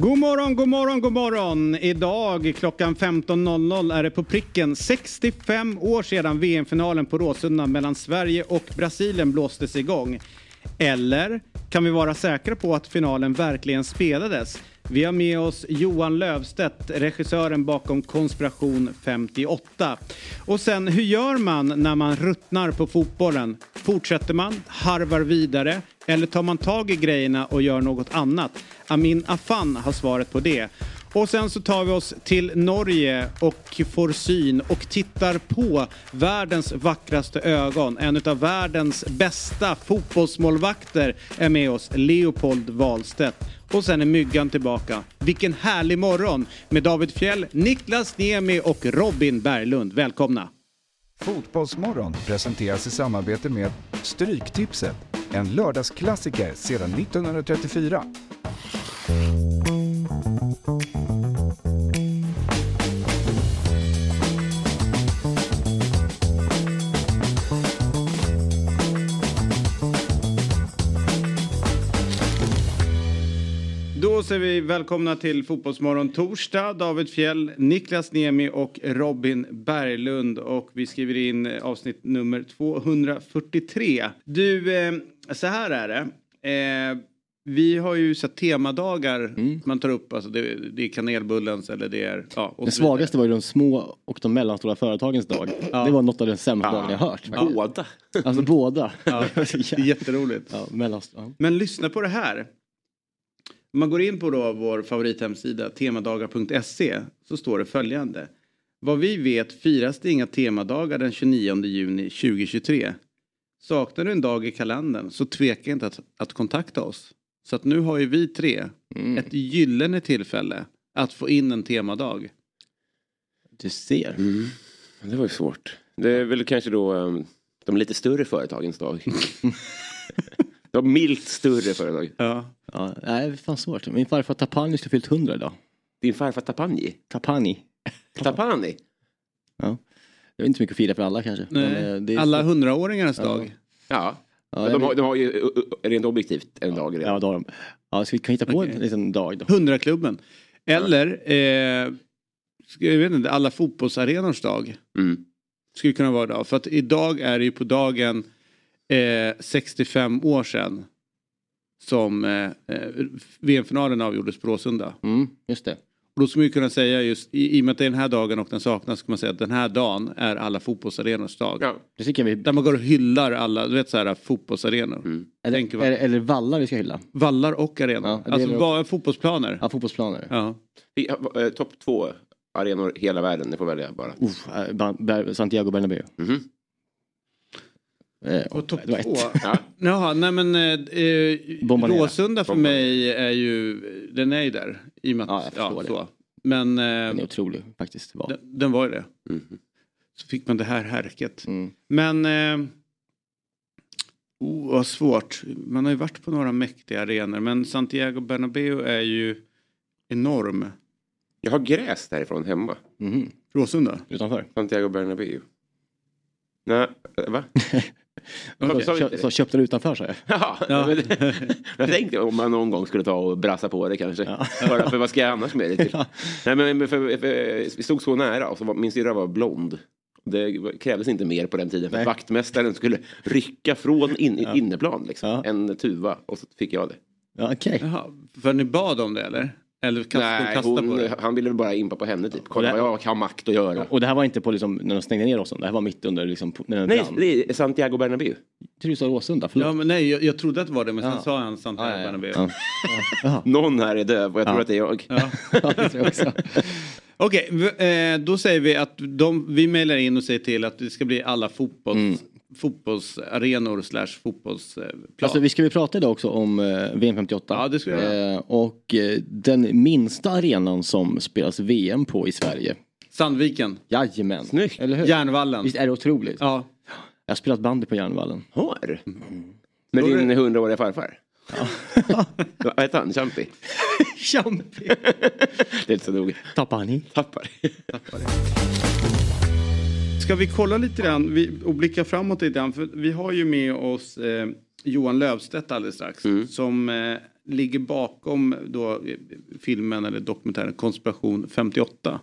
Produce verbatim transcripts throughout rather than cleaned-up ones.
God morgon, god morgon, god morgon. Idag klockan femton är det på pricken sextiofem år sedan V M-finalen på Råsunda mellan Sverige och Brasilien blåstes igång. Eller kan vi vara säkra på att finalen verkligen spelades? Vi har med oss Johan Löfstedt, regissören bakom Konspiration femtioåtta. Och sen, hur gör man när man ruttnar på fotbollen? Fortsätter man, harvar vidare eller tar man tag i grejerna och gör något annat? Amin Affane har svaret på det. Och sen så tar vi oss till Norge och får syn och tittar på världens vackraste ögon. En av världens bästa fotbollsmålvakter är med oss, Leopold Wahlstedt. Och sen är myggan tillbaka. Vilken härlig morgon med Dawid Fjäll, Nichlas Niemi och Robin Berglund. Välkomna! Fotbollsmorgon presenteras i samarbete med Stryktipset. En lördagsklassiker sedan nittonhundratrettiofyra. Då säger vi välkomna till Fotbollsmorgon torsdag. Dawid Fjäll, Nichlas Niemi och Robin Berglund. Och vi skriver in avsnitt nummer tvåhundrafyrtiotre. Du, eh, så här är det. Eh, vi har ju sett temadagar mm. man tar upp. Alltså det, det är kanelbullens eller det är... Ja, det svagaste var ju de små och de mellanstora företagens dag. Ja. Det var något av den sämsta ja. dagen jag hört. Ja. Båda. Alltså båda. Ja. Det är jätteroligt. Ja, mellans- ja. Men lyssna på det här. Om man går in på då vår favorithemsida temadagar punkt se så står det följande. Vad vi vet firas det inga temadagar den tjugonionde juni tjugohundratjugotre. Saknar du en dag i kalendern så tveka inte att, att kontakta oss. Så att nu har ju vi tre mm. ett gyllene tillfälle att få in en temadag. Du ser. Mm. Det var ju svårt. Det är väl kanske då de lite större företagens dag. Det var milt större företag. Ja. Ja, nej, det är fan svårt. Min farfar Tapani skulle fyllt hundra idag. Din farfar Tapani? Tapani. Tapani? Ja. Det är inte mycket att fira för alla kanske. Men det är alla hundraåringarnas dag. Ja. Ja, de har, de har ju rent objektivt en ja. dag. Redan. Ja, då har de. Ja, så vi kan hitta på okay. en liten dag då. Hundraklubben. Eller, ja. eh, jag vet inte, alla fotbollsarenors dag. Mm. Skulle kunna vara idag. För att idag är det ju på dagen... Eh, sextiofem år sedan som eh, V M-finalen avgjordes på Råsunda. Mm, just det. Och då skulle man ju kunna säga just i, i och med att det är den här dagen och den saknas ska man säga att den här dagen är alla fotbollsarenors dag. Ja, det kan vi... Där man går och hyllar alla, du vet så här, fotbollsarenor. Mm. Eller, vad... eller, eller vallar vi ska hylla. Vallar och arenor. Ja, alltså vi... va, fotbollsplaner. Ja, fotbollsplaner. Ja. Eh, Topp två arenor hela världen, ni får välja bara. Uff, eh, ba- Santiago Bernabéu. Mhm. Och topp två. Ja. Jaha, nej men eh, Råsunda för mig är ju den är ju där i och med att, ja, ja, så. Men eh, den är otrolig faktiskt. Var. Den, den var ju det. Mm. Så fick man det här härket. Mm. Men eh, oh, vad svårt. Man har ju varit på några mäktiga arenor men Santiago Bernabéu är ju enorm. Jag har gräs därifrån hemma. Mm. Råsunda utanför Santiago Bernabéu. Nej, va? Okay. Så, Kö, så köpte den utanför så här. Ja, ja. Men, jag tänkte om man någon gång skulle ta och brassa på det kanske. Ja. För, för vad ska jag annars med det till? Ja. Nej, men för, för, vi stod så nära och så var, min syrra var blond. Det krävdes inte mer på den tiden. För vaktmästaren skulle rycka från in, ja. inneplan liksom. Ja. En tuva och så fick jag det. Ja, okej. Okay. För ni bad om det eller? Eller kast, nej, kasta hon, på det. Han ville bara impa på henne typ. Kolla här, vad jag har makt att göra. Och det här var inte på liksom, när de stängde ner Råsunda. Det här var mitt under liksom, när den nej, brann. Det är Santiago Bernabéu. Tror du sa Råsunda? Förlåt. Ja, men nej, jag, jag trodde att det var det. Men ja. sen sa han Santiago ah, Bernabéu. Ja. Ja. Någon här är döv och jag ja. tror att det är jag. Ja, ja det tror jag också. Okej, okay, då säger vi att de, vi mejlar in och säger till att det ska bli alla fotbolls... Mm. fotbollsarenor slash fotbollsplan. Alltså vi ska vi prata idag också om V M femtioåtta. Ja, det ska vi göra. Och den minsta arenan som spelas V M på i Sverige. Sandviken. Jajamän. Snyggt. Eller hur? Järnvallen. Visst är det otroligt? Ja. Jag har spelat bandy på Järnvallen. Hör? Mm. Med din mm. hundraåriga farfar? Ja. Vad heter han? Champi? Champi. Det är inte så noga. Tapani. Tappar. Tappar. Ska vi kolla lite grann vi, och blicka framåt lite grann? För vi har ju med oss eh, Johan Löfstedt alldeles strax. Mm. Som eh, ligger bakom då filmen eller dokumentären Konspiration femtioåtta.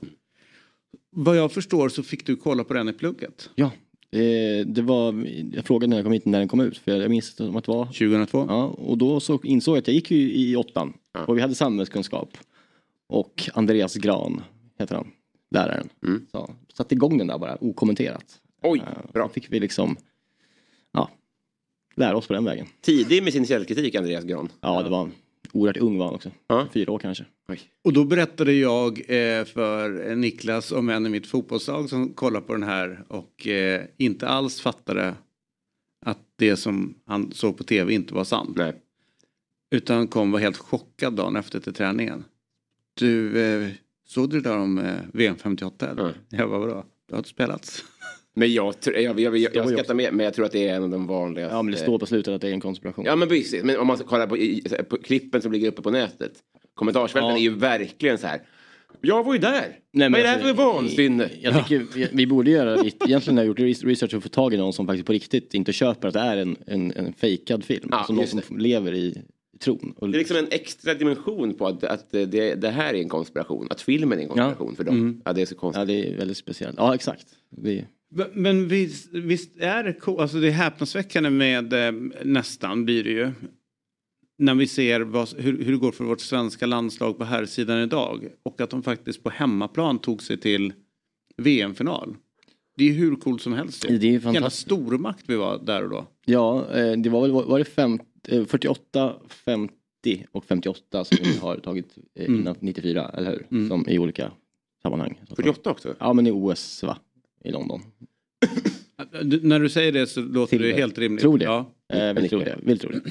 Vad jag förstår så fick du kolla på den i plugget. Ja, eh, det var, jag frågade när jag kom hit när den kom ut. För jag, jag minns att det var tjugohundratvå. Ja, och då så insåg jag att jag gick ju i åttan. Ja. Och vi hade samhällskunskap. Och Andreas Grön heter han, läraren. Mm. Så satte igång den där bara, okommenterat. Oj, bra. Då fick vi liksom, ja, lära oss på den vägen. Tidig med sin källkritik, Andreas Grön. Ja, det var han. Oerhört ung var han också. Ja. Fyra år kanske. Oj. Och då berättade jag eh, för Nichlas om en i mitt fotbollslag som kollade på den här och eh, inte alls fattade att det som han såg på tv inte var sant. Nej. Utan han kom var helt chockad dagen efter till träningen. Du, eh, såg du där om eh, V M femtioåtta eller? Mm. Jag var bra. Det har inte spelats. Men jag, jag, jag, jag, jag, jag skrattar med, men jag tror att det är en av de vanligaste. Ja, men det står på slutet att det är en konspiration. Ja, men precis. Men om man kollar på, i, på klippen som ligger uppe på nätet. Kommentarsvälten ja. Är ju verkligen så här. Jag var ju där. Nej, men är det här för vansinne? Jag, jag tycker vi, vi borde göra, egentligen har jag gjort research och få tag i någon som faktiskt på riktigt inte köper att det är en, en, en fejkad film. Ja, alltså någon som det. Lever i tron. Och... Det är liksom en extra dimension på att, att det, det här är en konspiration. Att filmen är en konspiration ja. För dem. Mm. Ja, det är så konstigt. Ja, det är väldigt speciellt. Ja, exakt. Det är... Men visst, visst är det cool, alltså det är häpnadsväckande med eh, nästan blir det ju. När vi ser vad, hur, hur det går för vårt svenska landslag på här sidan idag. Och att de faktiskt på hemmaplan tog sig till V M-final. Det är hur coolt som helst. Det är ju fantastiskt. Jävla stormakt vi var där och då. Ja, det var väl var det fem, fyrtioåtta, femtio och femtioåtta som vi har tagit innan nittiofyra, eller hur? Mm. Som i olika sammanhang. fyrtioåtta också? Ja, men i O S, va? I London. du, när du säger det så låter det, det helt rimligt. Tror det. Ja. Eh, vill, tro det. vill tro det.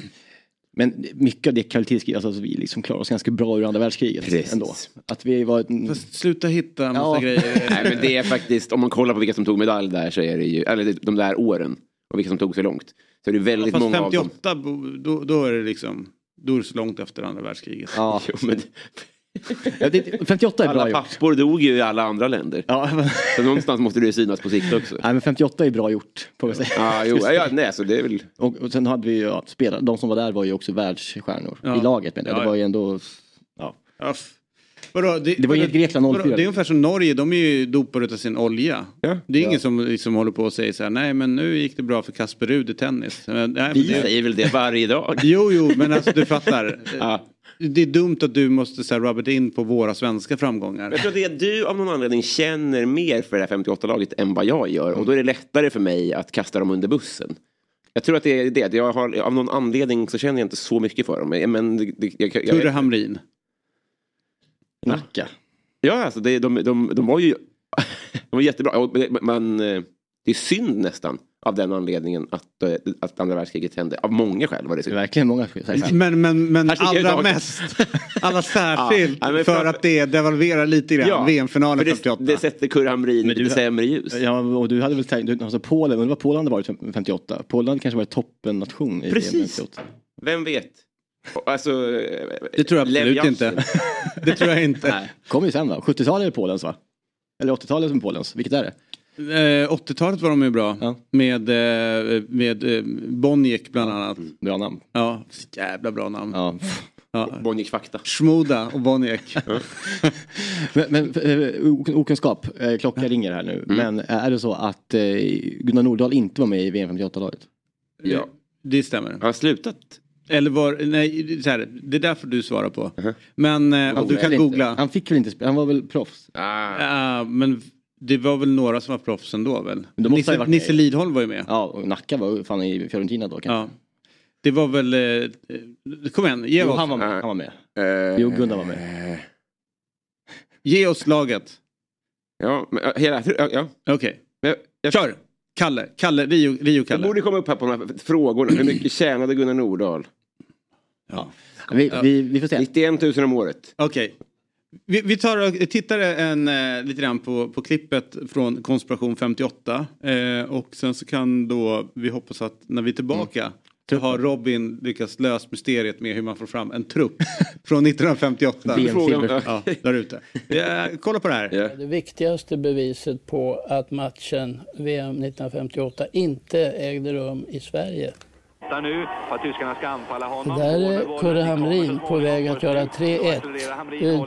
Men mycket av det kvalitetskriget, alltså, alltså vi liksom klarar oss ganska bra ur andra världskriget. Precis. Ändå. Att vi var ett... Fast sluta hitta en massa ja. Grejer. Nej, men det är faktiskt, om man kollar på vilka som tog medalj där så är det ju, eller de där åren och vilka som tog så långt. Så är det väldigt ja, fast många femtioåtta, av dem. Då, då är det liksom, då är det så långt efter andra världskriget. Ja, jo, men... Ja, det, femtioåtta är alla bra gjort. Alla pappor dog ju i alla andra länder. Ja, men... Så någonstans måste det ju synas på sikt också. Nej, men femtioåtta är bra gjort på att säga. Ja, jo, ja, nej, så det är väl... och, och sen hade vi ju ja, spelare, de som var där var ju också världsstjärnor ja. I laget men det, ja, det var ju ändå ja. Aff. Vadå, det, det var ju Grekland noll fyra. Det är ungefär som Norge, de är ju dopade utav sin olja. Ja, det är ja. Ingen som liksom håller på och säger så här, nej men nu gick det bra för Kasper Rud i tennis. Men, nej, vi det... säger väl det varje dag. Jo, jo, men alltså du fattar. Ja. Det är dumt att du måste så här, rubba in på våra svenska framgångar. Jag tror det är du av någon anledning känner mer för det här femtioåtta-laget än vad jag gör. Mm. Och då är det lättare för mig att kasta dem under bussen. Jag tror att det är det. Jag har, av någon anledning så känner jag inte så mycket för dem. Men det, det, jag, jag, Kurre Hamrin. Nacka. Ja, alltså det, de, de, de var ju de var jättebra. Man, det är synd nästan av den anledningen att, att andra världskriget hände. Av många skäl var det synd. Verkligen många skäl. Men, men, men allra mest, alla särskilt ja, för, för att det devalverar lite grann ja, V M-finalen femtioåtta. Det, det sätter Kurre Hamrin i sämre ljus. Ja, och du hade väl tänkt, alltså Polen, men det var Polen det varit femtioåtta. Polen kanske var toppennation i precis. femtioåtta. Vem vet? Alltså, det tror jag absolut inte. Det tror jag inte. Nej. Kom ju sen då. sjuttiotalet är Polens, va? Eller åttiotalet som Polens. Vilket är det? Eh, åttiotalet var de ju bra. Ja. Med, med eh, Boniek bland annat. Mm. Bra namn. Ja, jävla bra namn. Ja. Ja. Boniek fakta. Schmoda och Boniek. men men okunskap. Klockan ringer här nu. Mm. Men är det så att eh, Gunnar Nordahl inte var med i V M femtioåtta-laget? Ja. Det stämmer. Han har slutat. Eller var, nej, så här, det är därför du svarar på. Uh-huh. Men eh, du kan googla. Inte. Han fick väl inte spela, han var väl proffs? Ah. Uh, men det var väl några som var proffs ändå väl? Nisse, Nisse Lidholm var ju med. Ja, och Nacka var fan i Fiorentina då kanske. Ja. Det var väl, eh, kom igen, ge jo, oss. Han var med. Han var med. Uh, jo, Gunnar var med. Uh. Ge oss laget. Ja, men, hela, ja. Okej, okay. jag, jag... kör! Kalle, Kalle, Rio, Rio Kalle. Det borde komma upp här på de här frågorna. Hur mycket tjänade Gunnar Nordahl? Ja. Vi, vi, vi får se. nittioen tusen om året. Okej. Okay. Vi, vi tar och tittar en, lite grann på, på klippet från Konspiration femtioåtta. Eh, och sen så kan då vi hoppas att när vi är tillbaka mm. så har Robin lyckats lösa mysteriet med hur man får fram en trupp från nittonhundrafemtioåtta. Ja, där ute. Ja, kolla på det här. Yeah. Det viktigaste beviset på att matchen V M nittonhundrafemtioåtta inte ägde rum i Sverige väntar nu på att tyskarna ska anfalla honom. Det där är Kurre Hamrin på väg att göra tre ett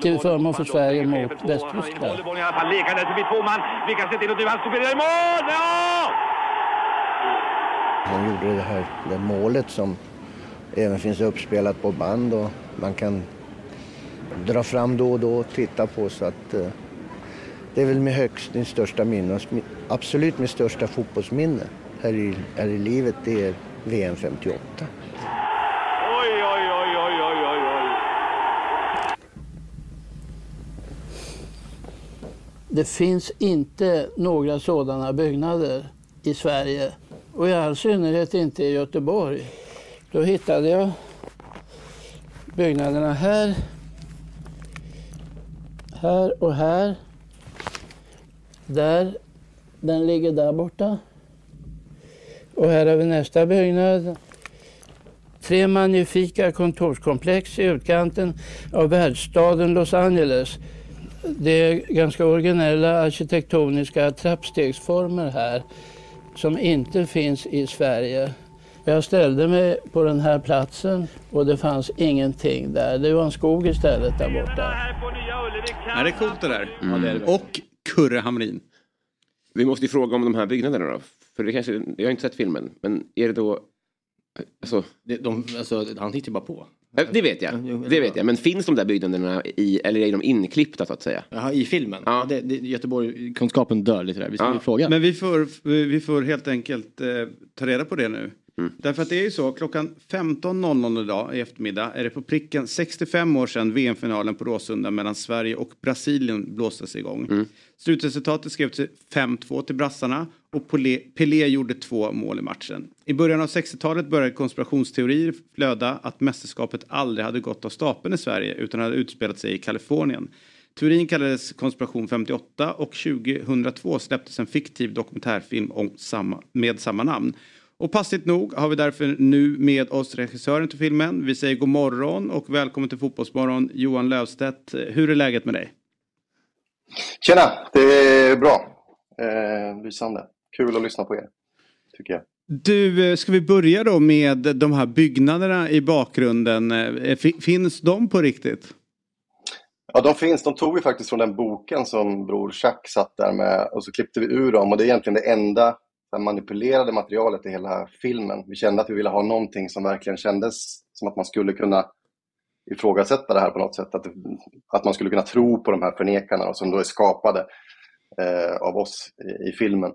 till förmån för Sverige mot Västtyskland. Håller i alla fall lekande till mitt tvåman. Lyckas se till att du han superar i mål! Ja! De gjorde det här det målet som även finns uppspelat på band och man kan dra fram då och då och titta på så att eh, det är väl min högst, min största minne, absolut min största fotbollsminne här i, här i livet, det är V M femtioåtta. Oj, oj, oj, oj, oj, oj, oj. Det finns inte några sådana byggnader i Sverige och i all synnerhet inte i Göteborg. Då hittade jag byggnaderna här, här och här. Där, den ligger där borta. Och här har vi nästa byggnad. Tre magnifika kontorskomplex i utkanten av världsstaden Los Angeles. Det är ganska originella arkitektoniska trappstegsformer här som inte finns i Sverige. Jag ställde mig på den här platsen och det fanns ingenting där. Det var en skog istället där borta. Är det coolt det där? Mm. Ja, det är det. Och Kurre Hamrin. Vi måste ju fråga om de här byggnaderna då. För det kanske, jag har inte sett filmen. Men är det då... Alltså, de, de, alltså, han tittar bara på. Det vet jag. Det vet jag. Men finns de där byggnaderna i, eller är de inklippta så att säga? Jaha, i filmen. Ja. Det, det, Göteborg, kunskapen dör lite där. Vi ska ja. fråga. Men vi får, vi får helt enkelt eh, ta reda på det nu. Mm. Därför att det är ju så, klockan femton noll noll idag i eftermiddag är det på pricken sextiofem år sedan V M-finalen på Råsunda mellan Sverige och Brasilien blåstes igång. Mm. Slutresultatet skrevs fem två till brassarna och Pelé, Pelé gjorde två mål i matchen. I början av sextiotalet började konspirationsteorier flöda att mästerskapet aldrig hade gått av stapeln i Sverige utan hade utspelat sig i Kalifornien. Teorin kallades Konspiration femtioåtta och tjugohundratvå släpptes en fiktiv dokumentärfilm om samma, med samma namn. Och passigt nog har vi därför nu med oss regissören till filmen. Vi säger god morgon och välkommen till Fotbollsmorgon, Johan Löfstedt. Hur är läget med dig? Tjena, det är bra. Eh, lysande. Kul att lyssna på er, tycker jag. Du, ska vi börja då med de här byggnaderna i bakgrunden. Finns de på riktigt? Ja, de finns. De tog vi faktiskt från den boken som Bror Schack satt där med. Och så klippte vi ur dem och det är egentligen det enda... manipulerade materialet i hela filmen. Vi kände att vi ville ha någonting som verkligen kändes som att man skulle kunna ifrågasätta det här på något sätt. Att, det, att man skulle kunna tro på de här förnekarna som då är skapade eh, av oss i, i filmen.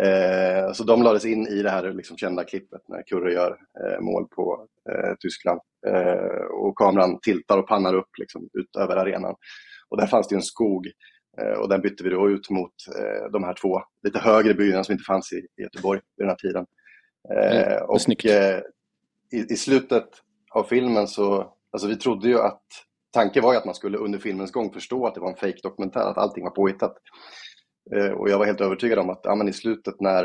Eh, så de lades in i det här liksom kända klippet när Kurre gör eh, mål på eh, Tyskland. Eh, och kameran tiltar och pannar upp liksom, ut över arenan. Och där fanns det en skog. Och den bytte vi då ut mot eh, de här två lite högre byggnaderna som inte fanns i, i Göteborg vid den här tiden. Eh, mm, och eh, i, i slutet av filmen så, alltså vi trodde ju att, tanken var ju att man skulle under filmens gång förstå att det var en fake dokumentär, att allting var påhittat. Eh, och jag var helt övertygad om att ja, men i slutet när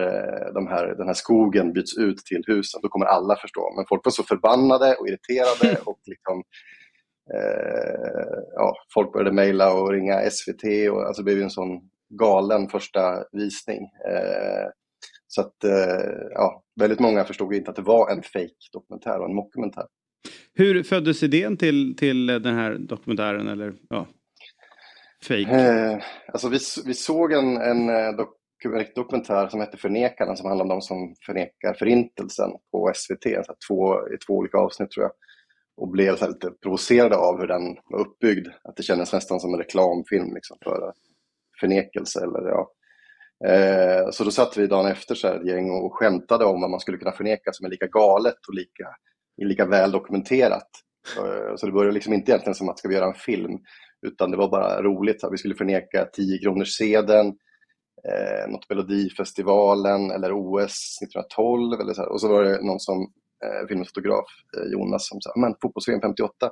de här, den här skogen byts ut till husen, då kommer alla förstå. Men folk var så förbannade och irriterade och liksom... Eh, ja, folk började mejla och ringa S V T och alltså det blev ju en sån galen första visning eh, så att eh, ja, väldigt många förstod inte att det var en fake dokumentär och en mockumentär. Hur föddes idén till, till den här dokumentären eller ja, fake? Eh, alltså vi, vi såg en, en dok- dokumentär som hette Förnekarna som handlar om de som förnekar förintelsen på S V T så två, i två olika avsnitt tror jag. Och blev så lite provocerade av hur den var uppbyggd. Att det kändes nästan som en reklamfilm liksom, för förnekelse. Eller, ja. eh, så då satt vi dagen efter så här, ett gäng och skämtade om vad man skulle kunna förneka som är lika galet och lika, lika väl dokumenterat. Eh, så det började liksom inte egentligen som att ska vi göra en film. Utan det var bara roligt. Så här, vi skulle förneka tio kronors sedeln, eh, något Melodifestivalen eller O S nittonhundratolv. Eller så här. Och så var det någon som... filmfotograf Jonas som sa men fotbolls-V M femtioåtta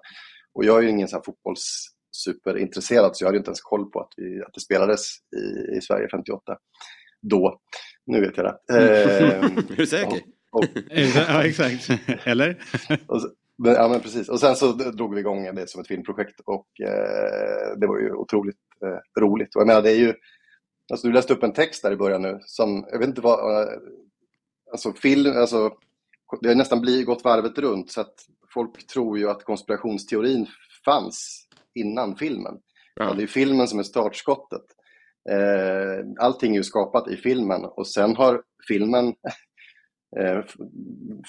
och jag är ju ingen så här fotbollssuperintresserad så jag hade ju inte ens koll på att, vi, att det spelades i, i Sverige femtioåtta då, nu vet jag det. Eh, är du säker? Och, och, ja, exakt. Eller? Och, men, ja, men precis. Och sen så drog vi igång det som ett filmprojekt och eh, det var ju otroligt eh, roligt. Och jag menar, det är ju alltså, du läste upp en text där i början nu som, jag vet inte vad alltså film, alltså det har nästan blivit gått varvet runt, så att folk tror ju att konspirationsteorin fanns innan filmen. Ja. Det är filmen som är startskottet. Allting är ju skapat i filmen, och sen har filmen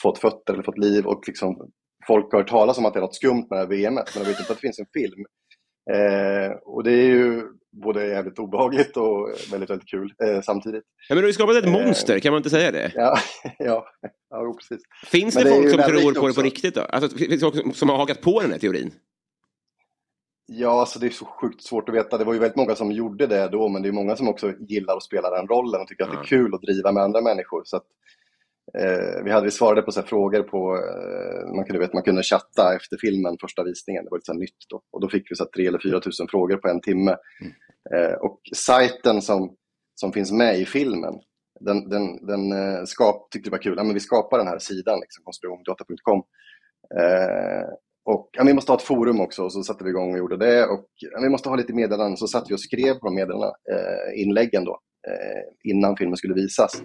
fått fötter eller fått liv, och liksom folk har hört talas om att det är något skumt med det här V M-et, men de vet inte att det finns en film. Eh, och det är ju både jävligt obehagligt och väldigt, väldigt kul eh, samtidigt. Ja, men du har ju skapat ett monster, eh, kan man inte säga det? Ja, ja, ja precis. Finns det, det folk som tror på också. Det på riktigt då? Alltså, finns det folk som har hakat på den här teorin? Ja, så alltså, det är så sjukt svårt att veta. Det var ju väldigt många som gjorde det då, men det är många som också gillar att spela den rollen och tycker mm. att det är kul att driva med andra människor. Så att Eh, vi hade vi svarade på så här frågor på eh, man kunde vet man kunde chatta efter filmen, första visningen, det var lite så här nytt då, och då fick vi så här tre eller fyra tusen frågor på en timme. Mm. Eh, och sajten som som finns med i filmen, den den den eh, skap tyckte det var kul. Ja, men vi skapar den här sidan liksom, konspiration data punkt com. Eh, och ja, vi måste ha ett forum också, och så satte vi igång och gjorde det, och ja, vi måste ha lite meddelanden, så satt vi och skrev på meddelandena, eh, inläggen då eh, innan filmen skulle visas.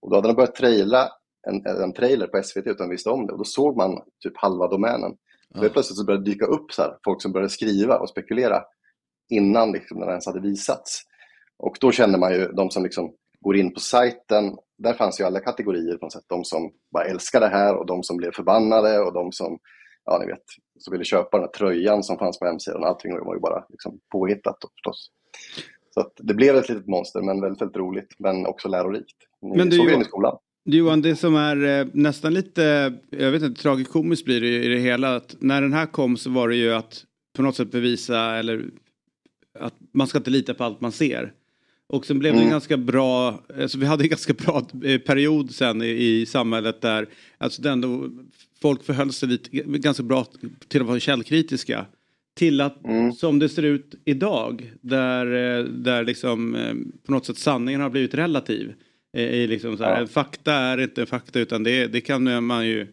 Och då hade de börjat traila en, en trailer på S V T utan visste om det. Och då såg man typ halva domänen. Och ja. Plötsligt så började det dyka upp så här, folk som började skriva och spekulera innan liksom, den ens hade visats. Och då kände man ju de som liksom går in på sajten. Där fanns ju alla kategorier på något sätt. De som bara älskar det här, och de som blev förbannade, och de som, ja ni vet, så ville köpa den här tröjan som fanns på hemsidan. Allting var ju bara liksom påhittat då, förstås. Så att det blev ett litet monster, men väldigt, väldigt roligt, men också lärorikt. Ni men du, såg Johan, i skolan. Du, Johan, det som är eh, nästan lite, jag vet inte, tragikomiskt blir det ju i det hela. Att när den här kom så var det ju att på något sätt bevisa, eller att man ska inte lita på allt man ser. Och sen blev mm. det en ganska bra, alltså vi hade en ganska bra period sen i, i samhället där. Alltså den då, folk förhöll sig lite, ganska bra till att vara källkritiska. Till att, mm. som det ser ut idag, där, där liksom på något sätt sanningen har blivit relativ. I liksom så här, ja. En fakta är inte en fakta, utan det, det kan man ju,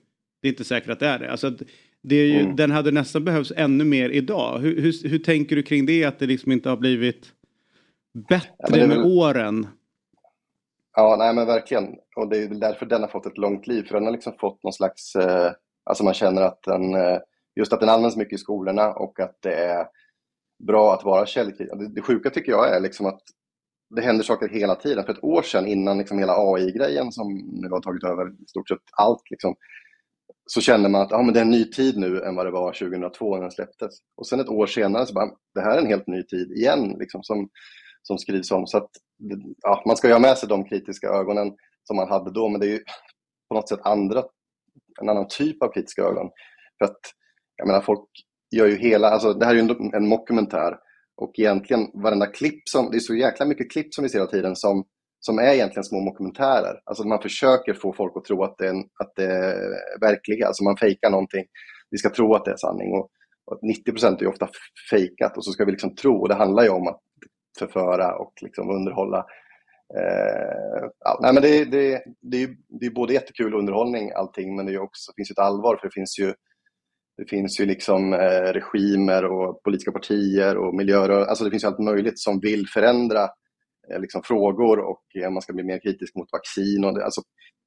det är inte säkert att det är det. Alltså, det är ju, mm. den hade nästan behövts ännu mer idag. Hur, hur, hur tänker du kring det, att det liksom inte har blivit bättre ja, väl, med åren? Ja, nej men verkligen. Och det är därför den har fått ett långt liv. För den har liksom fått någon slags, eh, alltså man känner att den... Eh, Just att den används mycket i skolorna, och att det är bra att vara källkritisk. Det sjuka tycker jag är liksom att det händer saker hela tiden. För ett år sedan, innan liksom hela A I-grejen som nu har tagit över i stort sett allt, liksom, så känner man att ah, men det är en ny tid nu än vad det var tjugohundratvå när den släpptes. Och sen ett år senare så bara, det här är en helt ny tid igen liksom, som, som skrivs om. Så att, ja, man ska ju ha med sig de kritiska ögonen som man hade då, men det är ju på något sätt andra, en annan typ av kritiska ögon. För att jag menar, folk gör ju hela, alltså det här är ju en, en mockumentär, och egentligen varenda klipp som, det är så jäkla mycket klipp som vi ser hela tiden som, som är egentligen små mockumentärer. Alltså man försöker få folk att tro att det är, en, att det är verkliga, alltså man fejkar någonting, vi ska tro att det är sanning, och, och nittio procent är ju ofta fejkat, och så ska vi liksom tro, och det handlar ju om att förföra och liksom underhålla. Eh, all, nej men det, det, det är ju det är både jättekul underhållning allting, men det är ju också, finns ju ett allvar, för det finns ju Det finns ju liksom eh, regimer och politiska partier och miljörörelser. Alltså det finns ju allt möjligt som vill förändra eh, liksom frågor, och eh, man ska bli mer kritisk mot vaccin. Och det, alltså,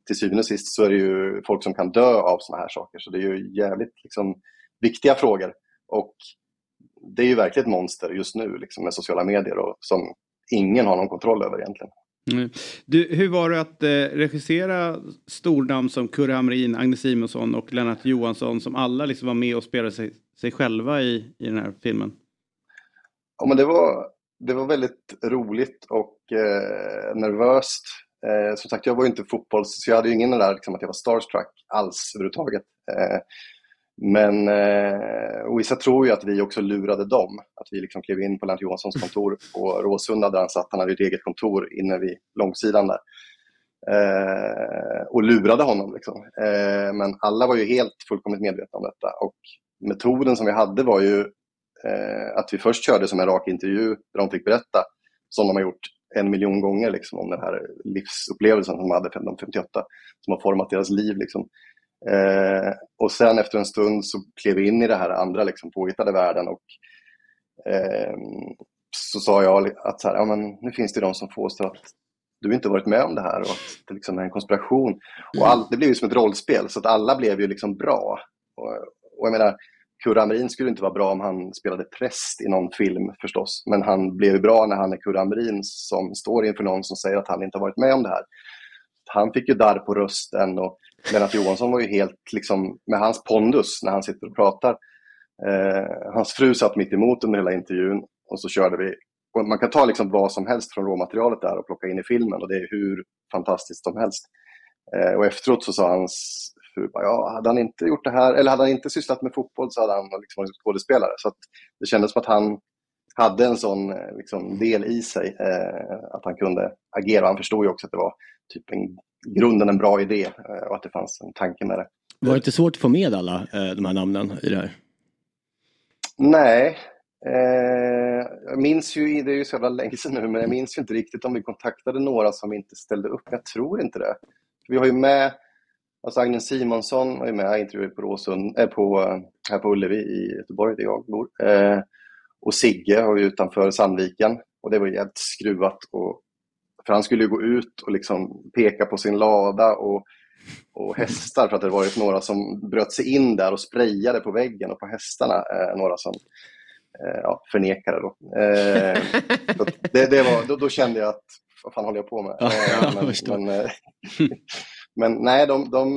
till syvende och sist så är det ju folk som kan dö av såna här saker. Så det är ju jävligt liksom, viktiga frågor. Och det är ju verkligen ett monster just nu liksom, med sociala medier, och som ingen har någon kontroll över egentligen. Mm. Du, hur var det att eh, regissera stordamn som Kurre Hamrin, Agnes Simonsson och Lennart Johansson, som alla liksom var med och spelade sig, sig själva i, i den här filmen? Ja, men det var, det var väldigt roligt och eh, nervöst. Eh, som sagt, jag var ju inte fotbolls, så jag hade ju ingen där liksom, att jag var starstruck alls överhuvudtaget. Eh, men eh, och vissa tror ju att vi också lurade dem, att vi liksom klev in på Lennart Johanssons kontor på Råsunda där han satt, han hade ett eget kontor inne vid långsidan där, eh, och lurade honom liksom. Eh, men alla var ju helt fullkomligt medvetna om detta, och metoden som vi hade var ju eh, att vi först körde som en rak intervju där de fick berätta, som de har gjort en miljon gånger liksom, om den här livsupplevelsen som de hade femtioåtta, som har format deras liv liksom. Eh, och sen efter en stund så klev vi in i det här andra liksom, påhittade världen, och eh, så sa jag att så här, ja, men nu finns det de som får oss att du inte varit med om det här och att det liksom är en konspiration. Och all, det blev ju som ett rollspel så att alla blev ju liksom bra. Och, och jag menar, Kurre Hamrin skulle inte vara bra om han spelade präst i någon film förstås. Men han blev ju bra när han är Kurre Hamrin som står inför någon som säger att han inte har varit med om det här. Han fick ju där på rösten och Lennart Johansson var ju helt liksom med hans pondus när han sitter och pratar. Eh, hans fru satt mitt emot under hela intervjun och så körde vi. Och man kan ta liksom vad som helst från råmaterialet där och plocka in i filmen och det är hur fantastiskt som helst. Eh, och efteråt så sa hans fru, ja, hade han inte gjort det här eller hade han inte sysslat med fotboll så hade han liksom varit skådespelare. Så att det kändes som att han hade en sån liksom, del i sig eh, att han kunde agera. Han förstod ju också att det var typ en, grunden en bra idé eh, och att det fanns en tanke med det. Var det inte svårt att få med alla eh, de här namnen i det här? Nej, eh, jag minns ju, det är ju så jävla länge sedan nu, men jag minns ju inte riktigt om vi kontaktade några som inte ställde upp. Jag tror inte det. Vi har ju med, alltså Agnes Simonsson var ju med, jag intervjuade på Råsunda, eh, på, här på Ullevi i Göteborg där jag bor. Eh, Och Sigge var ju utanför Sandviken. Och det var ju jävligt skruvat. Och, för han skulle ju gå ut och liksom peka på sin lada och, och hästar. För att det varit några som bröt sig in där och sprayade på väggen och på hästarna. Eh, några som eh, ja, förnekade då. Eh, då, det, det var, då. Då kände jag att, vad fan håller jag på med? Eh, men, men, men nej, de, de,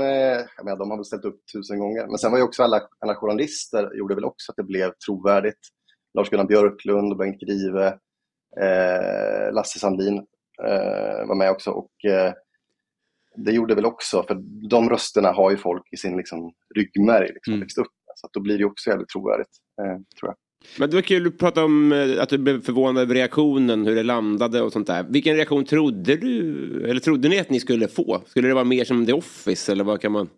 jag menar, de har väl ställt upp tusen gånger. Men sen var ju också alla, alla journalister gjorde väl också att det blev trovärdigt. Lars-Gunnar Björklund och Bengt Grive, eh, Lasse Sandlin eh, var med också. Och eh, det gjorde väl också, för de rösterna har ju folk i sin liksom, ryggmärg liksom, mm. växt upp. Så att då blir det också jävligt trovärdigt, eh, tror jag. Men det var kul att prata om att du blev förvånad över reaktionen, hur det landade och sånt där. Vilken reaktion trodde du, eller trodde ni att ni skulle få? Skulle det vara mer som The Office, eller vad kan man...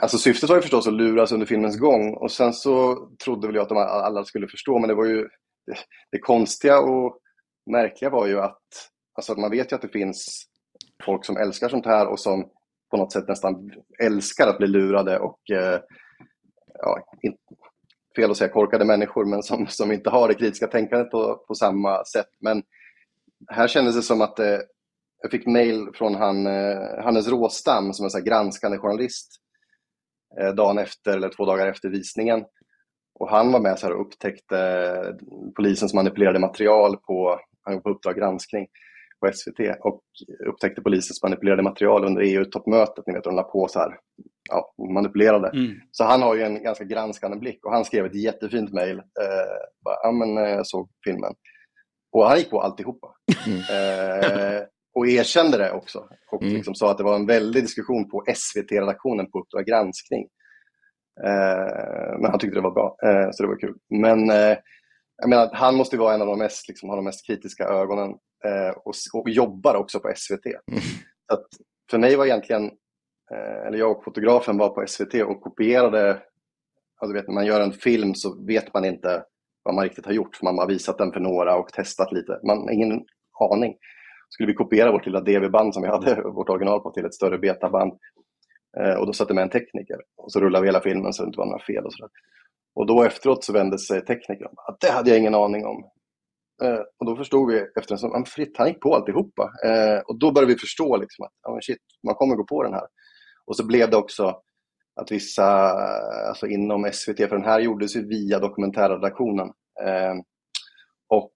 Alltså syftet var ju förstås att luras under filmens gång och sen så trodde väl jag att de alla skulle förstå, men det var ju det konstiga och märkliga var ju att, alltså att man vet ju att det finns folk som älskar sånt här och som på något sätt nästan älskar att bli lurade och eh, ja, in, fel att säga korkade människor, men som, som inte har det kritiska tänkandet på, på samma sätt. Men här kändes det som att eh, jag fick mejl från han, eh, Hannes Råstam som är så här granskande journalist dagen efter eller två dagar efter visningen. Och han var med så här och upptäckte polisens manipulerade material på, på uppdraggranskning på S V T och upptäckte polisens manipulerade material under E U-toppmötet. Ni vet, de la på så här, ja, manipulerade. Mm. Så han har ju en ganska granskande blick och han skrev ett jättefint mejl. Eh, ja, men jag såg filmen. Och han gick på alltihopa. Mm. Eh, Och erkände det också. Och mm. liksom sa att det var en väldig diskussion på S V T-redaktionen på uppdraggranskning. Eh, men han tyckte det var bra. Eh, så det var kul. Men eh, jag menar, han måste ju vara en av de mest, liksom, ha de mest kritiska ögonen. Eh, och, och jobbar också på S V T. Mm. Så att för mig var egentligen, eh, eller jag och fotografen var på S V T och kopierade. Alltså vet, när man gör en film så vet man inte vad man riktigt har gjort. För man har visat den för några och testat lite. Man har ingen aning. Skulle vi kopiera vårt lilla D V-band som vi hade, vårt original på, till ett större betaband. Eh, och då satte med en tekniker. Och så rullade vi hela filmen så det inte var några fel och sådär. Och då efteråt så vände sig teknikern. Att det hade jag ingen aning om. Eh, och då förstod vi efter en sån, fritt, han gick på alltihopa. Eh, och då började vi förstå liksom att shit, man kommer gå på den här. Och så blev det också att vissa, alltså inom S V T, för den här gjordes ju via dokumentärredaktionen. Eh, och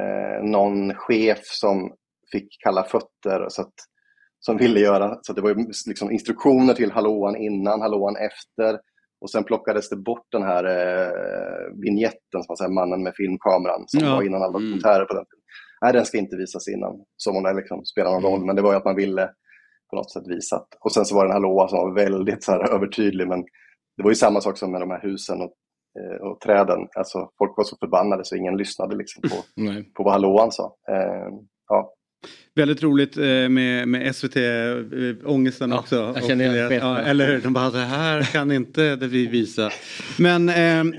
eh, någon chef som fick kalla fötter så att, som ville göra. Så att det var ju liksom instruktioner till hallåan innan, hallåan efter. Och sen plockades det bort den här eh, vignetten, som säger, mannen med filmkameran som ja. var innan alla dokumentärer mm. på den tiden. Nej, den ska inte visas innan. Som om det liksom spelar någon roll. Mm. Men det var ju att man ville på något sätt visa. Och sen så var den hallåa som var väldigt så här, övertydlig. Men det var ju samma sak som med de här husen och, eh, och träden. Alltså folk var så förbannade så ingen lyssnade liksom, på, mm. på vad hallåan sa. Eh, ja. Väldigt roligt med, med S V T ångesten ja, också. Jag känner jag och, ja, eller hur? De bara, det här kan inte det vi visa. Men eh,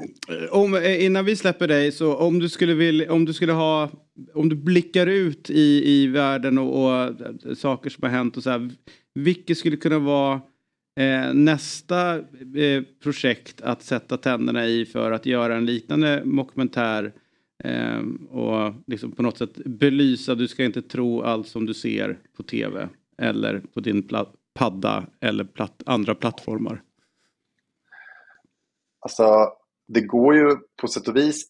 om, innan vi släpper dig så om du skulle vilja, om du skulle ha, om du blickar ut i, i världen och, och saker som har hänt och så här, vilket skulle kunna vara eh, nästa eh, projekt att sätta tänderna i för att göra en liknande dokumentär Ehm, och liksom på något sätt belysa, du ska inte tro allt som du ser på tv eller på din pla- padda eller platt, andra plattformar. Alltså det går ju på sätt och vis,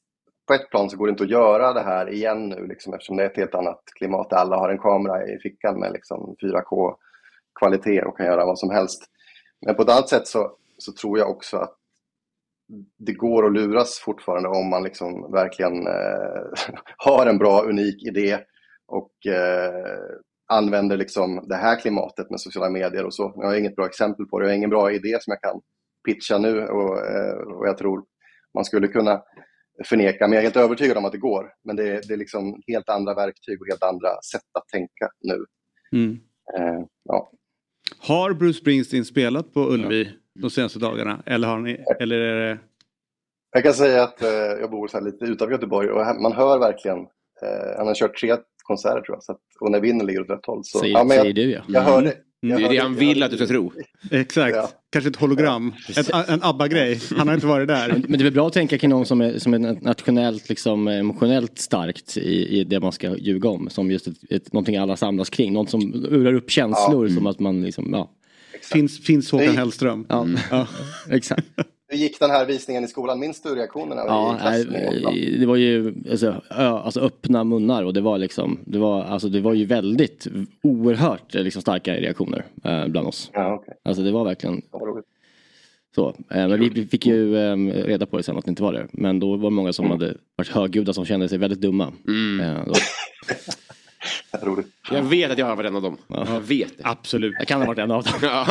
på ett plan så går det inte att göra det här igen nu liksom, eftersom det är ett helt annat klimat där alla har en kamera i fickan med liksom fyra K kvalitet och kan göra vad som helst. Men på ett annat sätt så, så tror jag också att det går att luras fortfarande om man liksom verkligen eh, har en bra, unik idé och eh, använder liksom det här klimatet med sociala medier och så. Jag har inget bra exempel på det. Jag har ingen bra idé som jag kan pitcha nu och, eh, och jag tror man skulle kunna förneka. Men jag är helt övertygad om att det går. Men det, det är liksom helt andra verktyg och helt andra sätt att tänka nu. Mm. Eh, ja. Har Bruce Springsteen spelat på Ullevi ja. de senaste dagarna? Eller har ni, eller är det... Jag kan säga att eh, jag bor så här lite utanför Göteborg och man hör verkligen, eh, han har kört tre konserter tror jag, så att, och när vinden ligger åt rätt håll. Så, säger ja, men jag, säger du ja. Jag hör det. Jag det är det han vill jag, att du ska tro. Exakt, ja. Kanske ett hologram, ja. ett, en ABBA-grej. Han har inte varit där. Men det är bra att tänka kring någon som är, som är nationellt liksom, emotionellt starkt i, i det man ska ljuga om. Som just ett, ett, någonting alla samlas kring. Någon som urar upp känslor ja. som att man liksom, ja. Finns, finns Håkan Hellström. Ja, mm. ja. Exakt. Hur gick den här visningen i skolan? Minns du reaktionerna? Ja, nej, det var ju alltså, alltså öppna munnar och det var liksom det var alltså det var ju väldigt oerhört liksom starka reaktioner eh, bland oss. Ja, okay. Alltså det var verkligen ja, så. Eh, men vi fick ju eh, reda på det sen att det inte var det, men då var det många som mm. hade varit högljudda som kände sig väldigt dumma. Mm. Eh, Jag vet att jag har varit en av dem. Ja. Jag vet det. Absolut. Jag kan ha varit en av dem. Ja.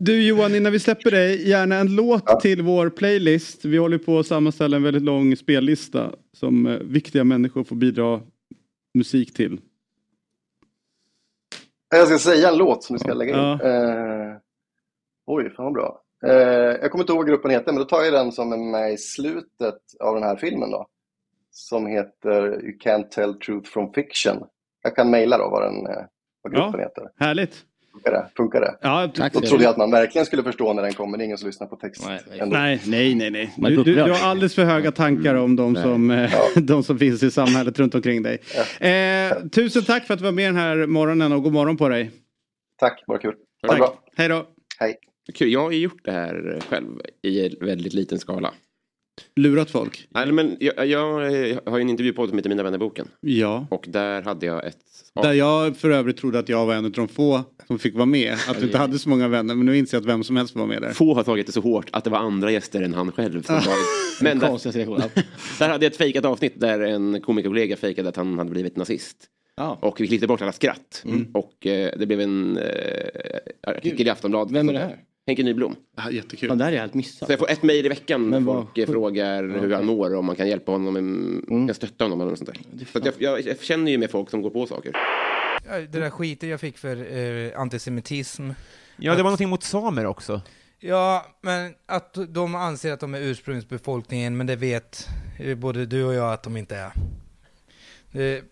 Du Johan, innan vi släpper dig, gärna en låt ja. till vår playlist. Vi håller på att sammanställa en väldigt lång spellista som viktiga människor får bidra musik till. Jag ska säga en låt som vi ska ja. lägga in. Ja. Eh, oj, fan vad bra. Eh, jag kommer inte ihåg vad gruppen heter, men då tar jag den som är med i slutet av den här filmen då. Som heter You Can't Tell Truth From Fiction. Jag kan mejla då vad, den, vad gruppen ja, heter. Härligt. Funkar det? Funkar det? Ja, tack. Då trodde jag att man verkligen skulle förstå när den kommer. Det är ingen som lyssnar på text. Nej, nej, nej. nej, nej. Du, du, du har alldeles för höga tankar om de som, ja. de som finns i samhället runt omkring dig. Ja. Eh, tusen tack för att du var med den här morgonen och god morgon på dig. Tack, bara kul. Ha det bra. Hej då. Hej. Kul. Jag har ju gjort det här själv i väldigt liten skala. Lurat folk? Nej, men jag, jag, jag har ju en intervjupodd som heter Mina vänner-boken. Ja. Och där hade jag ett... Där jag för övrigt trodde att jag var en av de få som fick vara med. Att du inte hade så många vänner, men nu inser jag att vem som helst var med där. Få har tagit det så hårt att det var andra gäster än han själv. Som var... Men där, där hade jag ett fejkat avsnitt där en komikerkollega fejkade att han hade blivit nazist. Ah. Och vi klippte bort alla skratt. Mm. Och eh, det blev en eh, artikel i Aftonbladet. Vem är det här? Henke Nyblom. Ah, jättekul. Ja, där är allt missat. Så jag får ett mejl i veckan när folk sjuk. frågar hur han mår, om man kan hjälpa honom, mm. kan stötta honom eller något sånt där. Så jag, jag, jag känner ju med folk som går på saker. Det där skiten jag fick för eh, antisemitism. Ja, att, det var någonting mot samer också. Ja, men att de anser att de är ursprungsbefolkningen, men det vet både du och jag att de inte är. Det,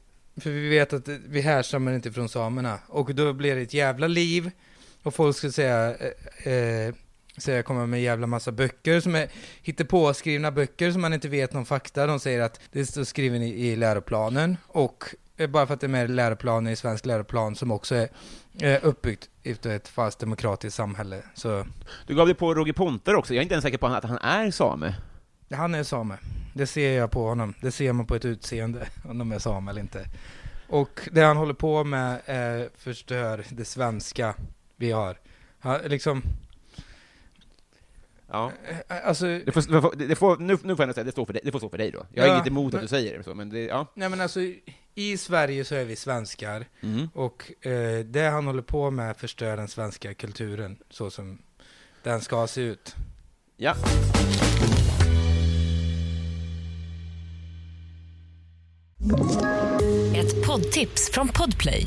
för vi vet att vi härstammar inte från samerna. Och då blir det ett jävla liv. Och folk skulle säga eh, eh, säga kommer med en jävla massa böcker som är hittepåskrivna böcker som man inte vet någon fakta. De säger att det står skriven i, i läroplanen och eh, bara för att det är med läroplanen i svensk läroplan som också är eh, uppbyggt efter ett fast demokratiskt samhälle. Så. Du gav dig på Roger Ponter också. Jag är inte ens säker på att han är same. Han är same. Det ser jag på honom. Det ser man på ett utseende om de är same eller inte. Och det han håller på med eh, förstör det svenska vi har. Ha, liksom... Ja. Alltså... Det får, det får, nu, nu får jag säga, det står för dig, det får stå för dig då. Jag har ja, inget emot men, att du säger det. Så, men det ja. Nej, men alltså, i Sverige så är vi svenskar. Mm. Och eh, det han håller på med förstör den svenska kulturen. Så som den ska se ut. Ja. Ett poddtips från Podplay.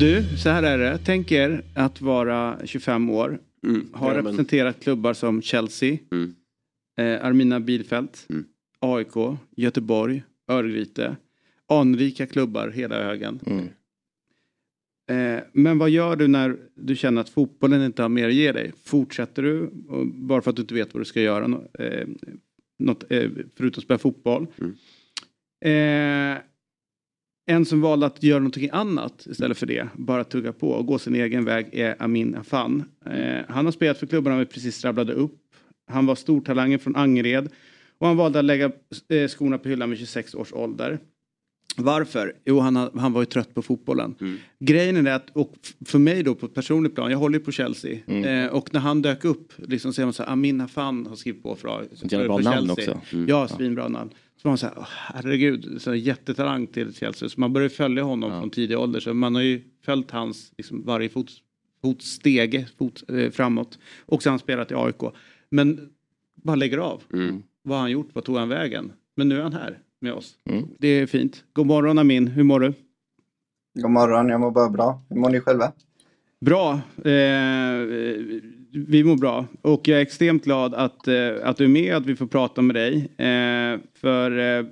Du, så här är det. Tänk er att vara tjugofem år. Mm, har ja, representerat men... klubbar som Chelsea, mm. eh, Armina Bielefeld, mm. A I K, Göteborg, Örgryte. Anrika klubbar, hela högen. Mm. Eh, men vad gör du när du känner att fotbollen inte har mer att ge dig? Fortsätter du, och bara för att du inte vet vad du ska göra, eh, något, eh, förutom att spela fotboll? Mm. Eh, en som valde att göra någonting annat istället för det, bara tugga på och gå sin egen väg, är Amin Affane. Eh, han har spelat för klubbarna vi precis rabblade upp. Han var stortalangen från Angered och han valde att lägga eh, skorna på hyllan vid tjugosex års ålder. Varför? Jo, han, han var ju trött på fotbollen. Mm. Grejen är att, och för mig då på ett personligt plan, jag håller ju på Chelsea. Mm. Eh, och när han dök upp, liksom säger man så här, Amin Affane har skrivit på för, för, för bra Chelsea. Namn också. Mm. Ja, svinbra namn. Så man säger, oh, herregud, så jättetalang till Chelsea. Så man börjar följa honom ja. Från tidig ålder. Så man har ju följt hans, liksom, varje fot, fotsteg fot, eh, framåt. Och så har han spelat i A I K. Men bara lägger av. Mm. Vad har han gjort? Vad tog han vägen? Men nu är han här. Med oss. Mm. Det är fint. God morgon Amin, hur mår du? God morgon, jag mår bara bra. Hur mår ni själva? Bra. Eh, vi mår bra. Och jag är extremt glad att, eh, att du är med, att vi får prata med dig. Eh, för eh,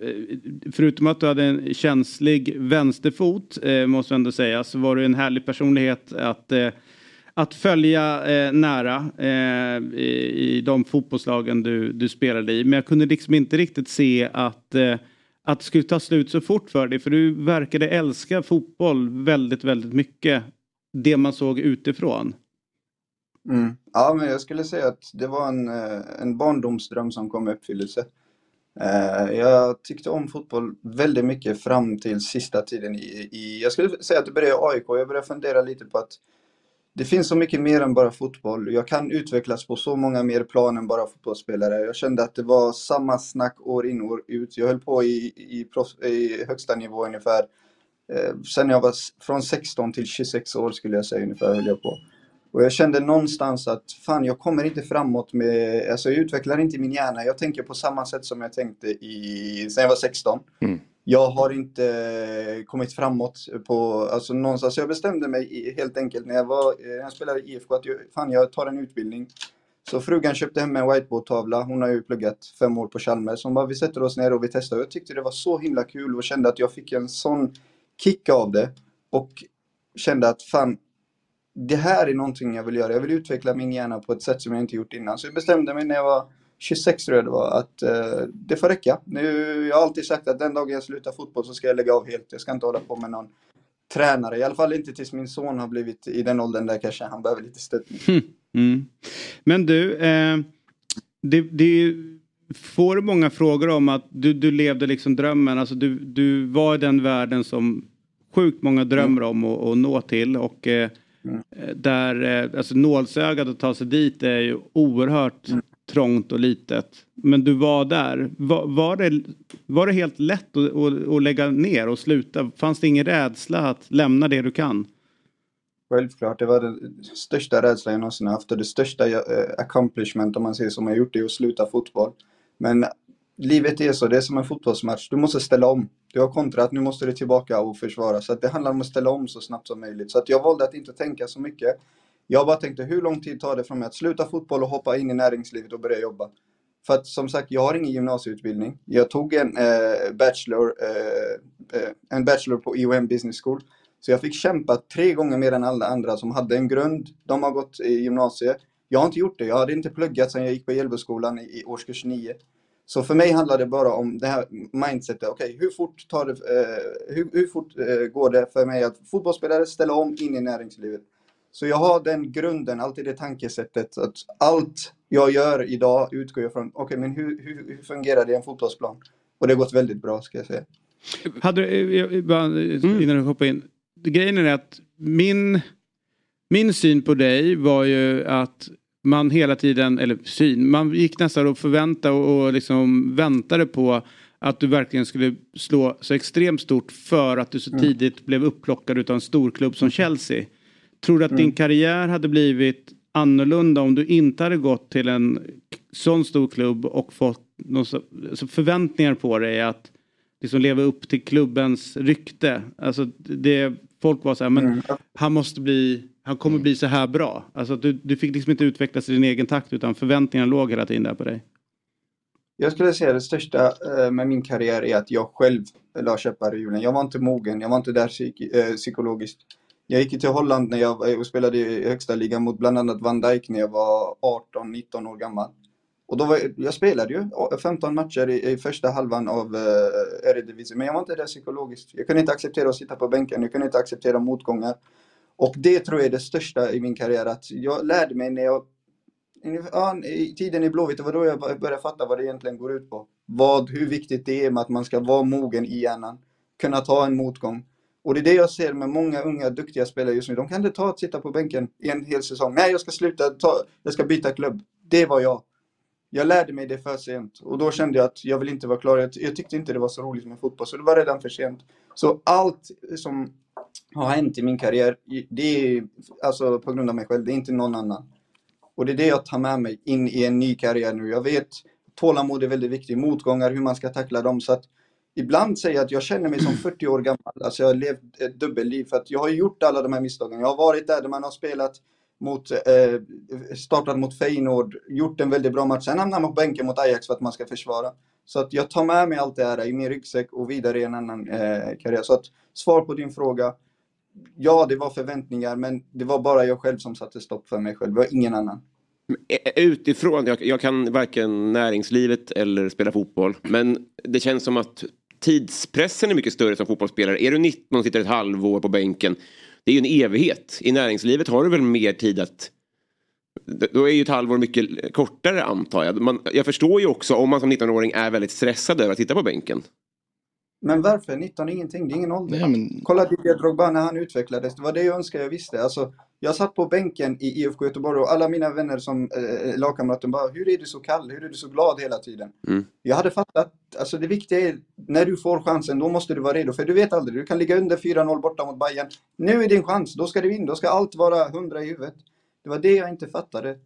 förutom att du hade en känslig vänsterfot, eh, måste jag ändå säga, så var du en härlig personlighet att... Eh, Att följa eh, nära eh, i, i de fotbollslagen du, du spelade i. Men jag kunde liksom inte riktigt se att, eh, att det skulle ta slut så fort för dig. För du verkade älska fotboll väldigt, väldigt mycket. Det man såg utifrån. Mm. Ja, men jag skulle säga att det var en, en barndomsdröm som kom i uppfyllelse. Eh, jag tyckte om fotboll väldigt mycket fram till sista tiden. I, i, jag skulle säga att det började i A I K. Jag började fundera lite på att det finns så mycket mer än bara fotboll. Jag kan utvecklas på så många mer plan än bara fotbollsspelare. Jag kände att det var samma snack år in år ut. Jag höll på i, i, prof, i högsta nivå ungefär. Eh, sen jag var från sexton till tjugosex år skulle jag säga ungefär höll jag på. Och jag kände någonstans att fan jag kommer inte framåt med... Alltså jag utvecklar inte min hjärna. Jag tänker på samma sätt som jag tänkte i, sen jag var sexton. Mm. Jag har inte kommit framåt på, alltså någonstans, jag bestämde mig helt enkelt när jag, var, när jag spelade i I F K att jag, fan, jag tar en utbildning. Så frugan köpte hem en whiteboardtavla, hon har ju pluggat fem år på Chalmers. Hon bara, vi sätter oss ner och vi testar. Jag tyckte det var så himla kul och kände att jag fick en sån kick av det. Och kände att fan, det här är någonting jag vill göra. Jag vill utveckla min hjärna på ett sätt som jag inte gjort innan. Så jag bestämde mig när jag var... tjugosex tror jag det var, att eh, det får räcka. Nu, jag har alltid sagt att den dagen jag slutar fotboll så ska jag lägga av helt. Jag ska inte hålla på med någon tränare. I alla fall inte tills min son har blivit i den åldern där kanske han behöver lite stöttning. Mm. Mm. Men du, eh, det, det får många frågor om att du, du levde liksom drömmen. Alltså du, du var i den världen som sjukt många drömmer mm. om och, och nå till och... Eh, Mm. Där alltså, nålsögat att ta sig dit är ju oerhört mm. trångt och litet. Men du var där. Var, var, det, var det helt lätt att, att, att lägga ner och sluta? Fanns det ingen rädsla att lämna det du kan? Självklart. Det var den största rädslan jag någonsin haft. Och det största accomplishment om man säger som jag gjort är att sluta fotboll. Men livet är så. Det är som en fotbollsmatch. Du måste ställa om. Du har kontrat, nu måste du tillbaka och försvara. Så att det handlar om att ställa om så snabbt som möjligt. Så att jag valde att inte tänka så mycket. Jag bara tänkte, hur lång tid tar det från mig att sluta fotboll och hoppa in i näringslivet och börja jobba? För att som sagt, jag har ingen gymnasieutbildning. Jag tog en eh, bachelor eh, eh, en bachelor på I O M Business School. Så jag fick kämpa tre gånger mer än alla andra som hade en grund. De har gått i gymnasiet. Jag har inte gjort det. Jag hade inte pluggat sedan jag gick på Hjälboskolan i, i årskurs nio. Så för mig handlar det bara om det här mindsetet. Okej, okay, hur fort, tar det, eh, hur, hur fort eh, går det för mig att fotbollsspelare ställa om in i näringslivet? Så jag har den grunden, alltid det tankesättet. Att allt jag gör idag utgår jag från, okej okay, men hur, hur, hur fungerar det i en fotbollsplan? Och det har gått väldigt bra ska jag säga. Hade du, innan du hoppar in. Grejen är att min, min syn på dig var ju att man hela tiden, eller syn, man gick nästan och förväntade och, och liksom väntade på att du verkligen skulle slå så extremt stort för att du så tidigt mm. blev upplockad utav en stor klubb som Chelsea. Tror du att mm. din karriär hade blivit annorlunda om du inte hade gått till en sån stor klubb och fått någon så, alltså förväntningar på dig att liksom leva upp till klubbens rykte. Alltså det, folk var så här, men mm. han måste bli, han kommer bli så här bra. Alltså du, du fick liksom inte utvecklas i din egen takt, utan förväntningarna låg hela tiden där på dig. Jag skulle säga det största med min karriär är att jag själv la käppar i hjulen. Jag var inte mogen, jag var inte där psyk- psykologiskt. Jag gick till Holland när jag spelade i högsta ligan mot bland annat Van Dijk när jag var arton nitton år gammal. Och då var jag, jag spelade ju femton matcher i, i första halvan av eh, Eredivisie, men jag var inte där psykologiskt. Jag kunde inte acceptera att sitta på bänken, jag kunde inte acceptera motgångar. Och det tror jag är det största i min karriär, att jag lärde mig när jag i tiden i Blåvitt, det var då jag började fatta vad det egentligen går ut på. Vad, hur viktigt det är med att man ska vara mogen i hjärnan, kunna ta en motgång. Och det är det jag ser med många unga duktiga spelare just nu. De kan inte ta att sitta på bänken i en hel säsong. Nej, jag ska sluta, ta, jag ska byta klubb. Det var jag. Jag lärde mig det för sent. Och då kände jag att jag vill inte vara klar. Jag, jag tyckte inte det var så roligt med fotboll. Så det var redan för sent. Så allt som har hänt i min karriär, det är alltså på grund av mig själv. Det är inte någon annan. Och det är det jag tar med mig in i en ny karriär nu. Jag vet, tålamod är väldigt viktigt. Motgångar, hur man ska tackla dem. Så att ibland säger jag att jag känner mig som fyrtio år gammal. Alltså jag har levt ett dubbelliv. För att jag har gjort alla de här misstagen. Jag har varit där, där man har spelat mot, eh, startat mot Feyenoord. Gjort en väldigt bra match. Sen hamnar man på bänken mot Ajax för att man ska försvara. Så att jag tar med mig allt det här i min ryggsäck och vidare i en annan eh, karriär. Så att svar på din fråga. Ja, det var förväntningar, men det var bara jag själv som satte stopp för mig själv. Det var ingen annan. Utifrån, jag, jag kan varken näringslivet eller spela fotboll. Men det känns som att tidspressen är mycket större som fotbollsspelare. Är du nitton och sitter ett halvår på bänken, det är ju en evighet. I näringslivet har du väl mer tid att... Då är ju ett halvår mycket kortare, antar jag. Man, jag förstår ju också om man som nittonåring är väldigt stressad över att sitta på bänken. Men varför? nitton är ingenting, det är ingen ålder. Nej, men... Kolla Didier Drogba när han utvecklades. Det var det jag önskade, jag visste. Alltså, jag satt på bänken i I F K Göteborg och alla mina vänner som eh, lagkamraten bara, hur är du så kall? Hur är du så glad hela tiden? Mm. Jag hade fattat, alltså det viktiga är, när du får chansen, då måste du vara redo. För du vet aldrig, du kan ligga under fyra noll borta mot Bayern. Nu är din chans, då ska du in, då ska allt vara hundra i huvudet. Det var det jag inte fattade.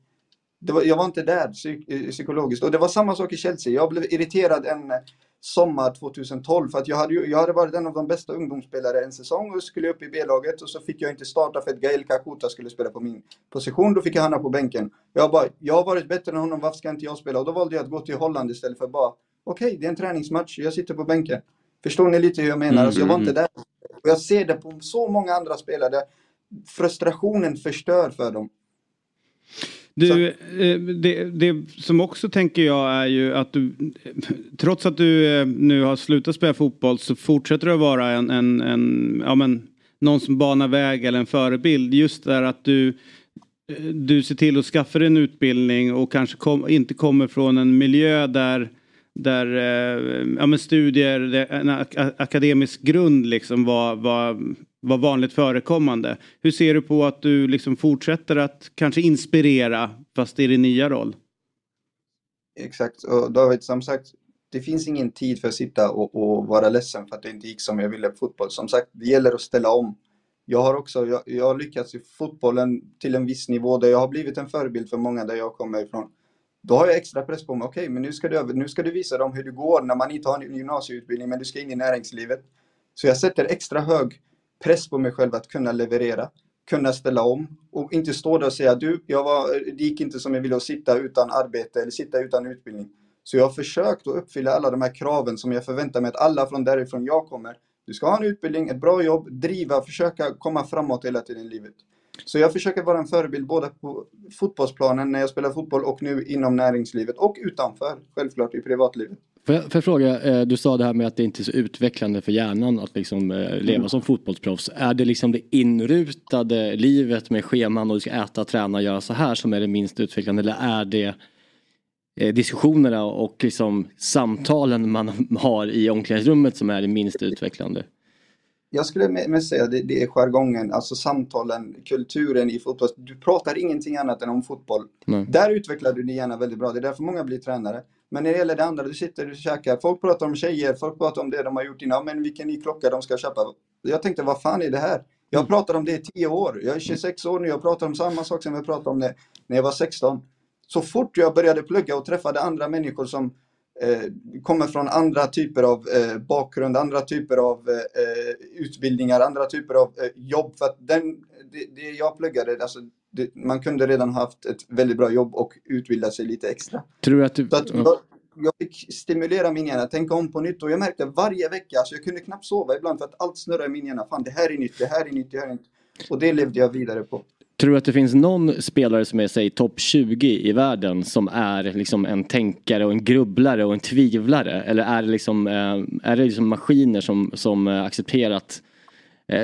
Det var, jag var inte där psyk- psykologiskt. Och det var samma sak i Chelsea. Jag blev irriterad en... sommar tjugohundratolv för att jag hade, ju, jag hade varit en av de bästa ungdomsspelare en säsong och skulle upp i B-laget och så fick jag inte starta för att Gael Kakuta skulle spela på min position, då fick jag hamna på bänken. Jag bara, jag har varit bättre än honom, varför ska inte jag spela? Och då valde jag att gå till Holland istället för bara, okej okay, det är en träningsmatch, jag sitter på bänken. Förstår ni lite hur jag menar? Mm, alltså, jag var mm. inte där. Och jag ser det på så många andra spelare där frustrationen förstör för dem. Du, det, det som också tänker jag är ju att du, trots att du nu har slutat spela fotboll, så fortsätter du att vara en, en, en ja men, någon som banar väg eller en förebild. Just där att du, du ser till att skaffa dig en utbildning och kanske kom, inte kommer från en miljö där, där ja men, studier, en akademisk grund liksom var... var var vanligt förekommande. Hur ser du på att du liksom fortsätter att kanske inspirera fast i din nya roll? Exakt, och David, som sagt, det finns ingen tid för att sitta och, och vara ledsen för att det inte gick som jag ville på fotboll. Som sagt, det gäller att ställa om. Jag har också, jag, jag har lyckats i fotbollen till en viss nivå där jag har blivit en förebild för många där jag kommer ifrån. Då har jag extra press på mig. Okej, men nu ska du, nu ska du visa dem hur det går när man inte har en gymnasieutbildning men du ska in i näringslivet. Så jag sätter extra hög press på mig själv att kunna leverera, kunna ställa om och inte stå där och säga du, jag var, det gick inte som jag ville att sitta utan arbete eller sitta utan utbildning. Så jag har försökt att uppfylla alla de här kraven som jag förväntar mig att alla från därifrån jag kommer. Du ska ha en utbildning, ett bra jobb, driva, försöka komma framåt hela tiden i livet. Så jag försöker vara en förebild både på fotbollsplanen när jag spelar fotboll och nu inom näringslivet och utanför, självklart i privatlivet. För jag, för jag fråga, du sa det här med att det inte är så utvecklande för hjärnan att liksom leva mm. som fotbollsproffs. Är det liksom det inrutade livet med scheman och du ska äta, träna och göra så här som är det minst utvecklande? Eller är det diskussionerna och liksom samtalen man har i omklädningsrummet som är det minst utvecklande? Jag skulle mest säga att det, det är jargongen, alltså samtalen, kulturen i fotboll. Du pratar ingenting annat än om fotboll. Nej. Där utvecklar du din hjärna väldigt bra. Det är därför många blir tränare. Men när det gäller det andra, du sitter och käkar. Folk pratar om tjejer, folk pratar om det de har gjort innan. Men vilken ny klocka de ska köpa. Jag tänkte, vad fan är det här? Jag pratar om det i tio år. Jag är tjugosex år nu, jag pratar om samma sak som jag pratade om det när jag var sexton. Så fort jag började plugga och träffade andra människor som kommer från andra typer av bakgrund, andra typer av utbildningar, andra typer av jobb. För att den, det, det jag pluggade, alltså, det, man kunde redan haft ett väldigt bra jobb och utbilda sig lite extra. Tror du att du... Så att jag, jag fick stimulera min hjärna, tänka om på nytt, och jag märkte varje vecka, alltså, jag kunde knappt sova ibland för att allt snurrar i min hjärna. Fan, det här är nytt, det här är nytt, det här är nytt. Och det levde jag vidare på. Tror du att det finns någon spelare som är, säg, topp tjugo i världen som är liksom en tänkare och en grubblare och en tvivlare? Eller är det liksom, är det liksom maskiner som, som accepterat?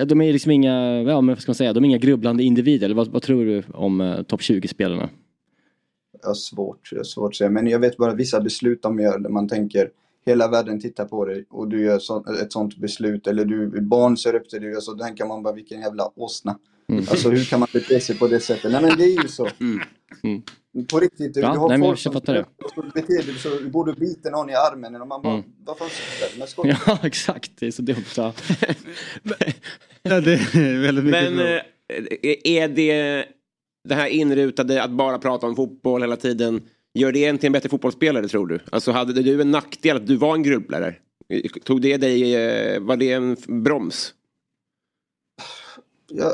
De är liksom inga, ja, men vad ska man säga, de är inga grubblande individer. Eller vad, vad tror du om topp tjugo-spelarna? Ja, svårt, det är svårt att säga. Men jag vet bara vissa beslut de gör där man tänker hela världen tittar på dig och du gör så, ett sånt beslut. Eller du, barn ser upp till dig och så tänker man bara, vilken jävla åsna. Mm. Alltså, hur kan man bete sig på det sättet? Nej, men det är ju så. Mm. Mm. På riktigt, du, ja, du har nej, folk som beter dig så, du borde bita någon i armen och man bara, mm. vad fan ska det? Ja, exakt, det är så dumt. Ja. Ja, det är väldigt mycket. Men bra. Är det det här inrutade att bara prata om fotboll hela tiden, gör det egentligen bättre fotbollsspelare, tror du? Alltså, hade du en nackdel att du var en grubblare? Tog det dig, var det en broms? Ja,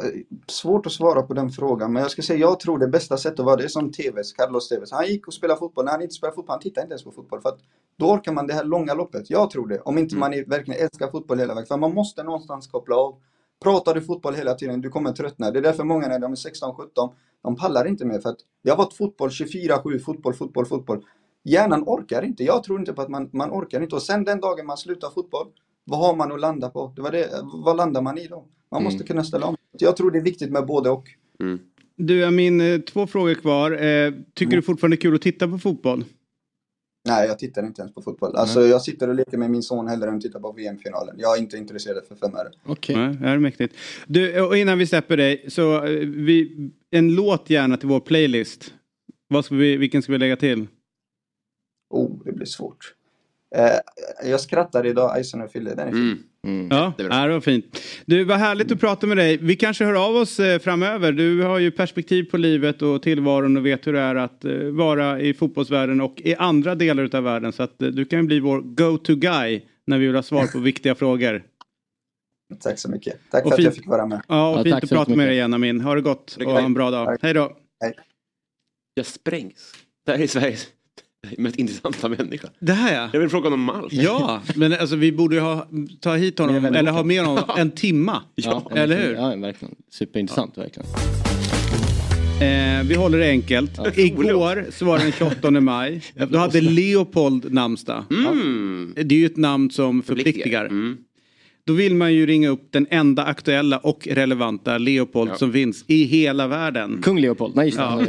svårt att svara på den frågan, men jag ska säga, jag tror det bästa sättet var det som Tevez, Carlos Tevez. Han gick och spelade fotboll, när han inte spelade fotboll, han tittade inte ens på fotboll, för att då orkar man det här långa loppet, jag tror det, om inte man är, verkligen älskar fotboll hela vägen, för man måste någonstans koppla av. Pratar du fotboll hela tiden, du kommer tröttna. Det är därför många när de är sexton sjutton, de pallar inte mer, för att jag har varit fotboll tjugofyra sju, fotboll, fotboll, fotboll. Hjärnan orkar inte, jag tror inte på att man, man orkar inte, och sen den dagen man slutar fotboll, vad har man att landa på? Det var det, vad landar man i då? Man mm. måste kunna ställa om. Jag tror det är viktigt med både och. Mm. Du, Amin, två frågor kvar. Eh, tycker mm. du fortfarande är kul att titta på fotboll? Nej, jag tittar inte ens på fotboll. Alltså, mm. jag sitter och leker med min son hellre än tittar på V M-finalen. Jag är inte intresserad för fem öre. Okej, okay. mm, är mäktigt. Du, och innan vi släpper dig, så vi, en låt gärna till vår playlist. Vad ska vi, vilken ska vi lägga till? Oh, det blir svårt. Eh, jag skrattar idag, Eisen och Fille, den är fin. Mm. Mm. Ja, det var fint. Du, vad härligt mm. att prata med dig. Vi kanske hör av oss eh, framöver. Du har ju perspektiv på livet och tillvaron och vet hur det är att eh, vara i fotbollsvärlden och i andra delar av världen. Så att eh, du kan bli vår go-to guy när vi vill ha svar på viktiga frågar. Tack så mycket. Tack och för fint, att jag fick vara med. Ja, och ja, fint att prata med dig igen, Amin. Ha det gott och ha en bra dag. Tack. Hej då. Hej. Jag sprängs. Det här är Sveriges mest intressanta människa. Det här, ja. Jag vill fråga honom Malm. Ja, men alltså vi borde ju ha, ta hit honom eller ha med honom en timma. Ja, ja, eller hur? Ja, verkligen. Superintressant, ja, verkligen. Eh, vi håller det enkelt. Ja. Igår så var det den tjugoåttonde maj. Då hade Leopold namnsdag. Mm. Det är ju ett namn som förpliktigar. Mm. Då vill man ju ringa upp den enda aktuella och relevanta Leopold ja. som finns i hela världen. Kung Leopold, nej. Ja.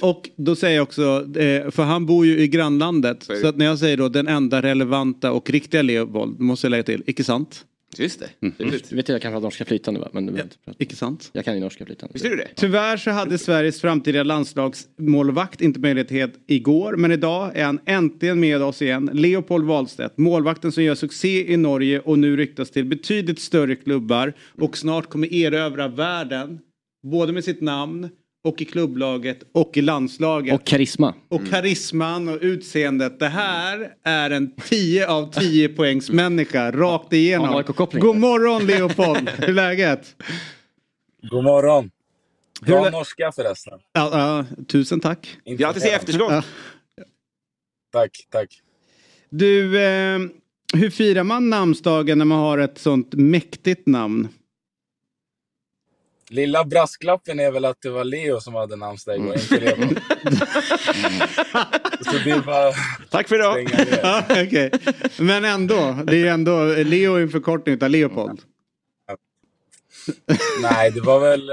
Och då säger jag också, för han bor ju i grannlandet. Så, så att när jag säger då den enda relevanta och riktiga Leopold, måste jag lägga till, icke sant? Just det. Mm. Mm. Du vet, jag kan ha norska flytande, va? Men ja. Icke sant? Jag kan ju norska flytande. Visste du det? Tyvärr så hade Sveriges framtida landslagsmålvakt inte möjlighet igår. Men idag är han äntligen med oss igen. Leopold Wahlstedt. Målvakten som gör succé i Norge och nu ryktas till betydligt större klubbar. Och snart kommer erövra världen. Både med sitt namn och i klubblaget och i landslaget. Och karisma. Och mm. karisman och utseendet. Det här är en tio av tio poängs människa rakt igenom. God morgon, Leopold. Hur är läget? God morgon. Bra lä- norska förresten. Ja, ja, tusen tack. Grattis i efterskott. Ja. Tack, tack. Du, eh, hur firar man namnsdagen när man har ett sånt mäktigt namn? Lilla brasklappen är väl att det var Leo som hade namnsdag och inte Leopold. Så det är bara... Tack för idag. Ja, okay. Men ändå, det är ändå Leo är en förkortning av Leopold. Nej, det var väl...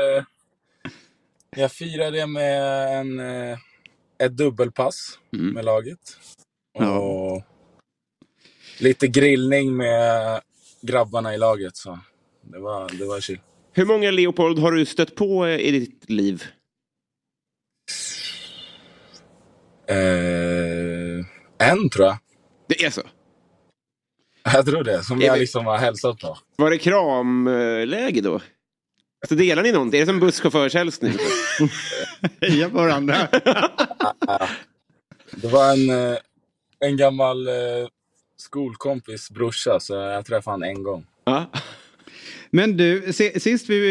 Jag firade med en, ett dubbelpass mm. med laget. Och ja. lite grillning med grabbarna i laget. Så det var, det var chill. Hur många Leopold har du stött på i ditt liv? Uh, en, tror jag. Det är så? Jag tror det, som är jag vi... liksom har hälsat på. Var det kramläge då? Alltså, delar ni någonting? Är det som busschaufförshälls nu? Heja på varandra. Det var en... en gammal eh, skolkompis brorsa, så jag träffade han en gång. Ja. Men du, sist vi,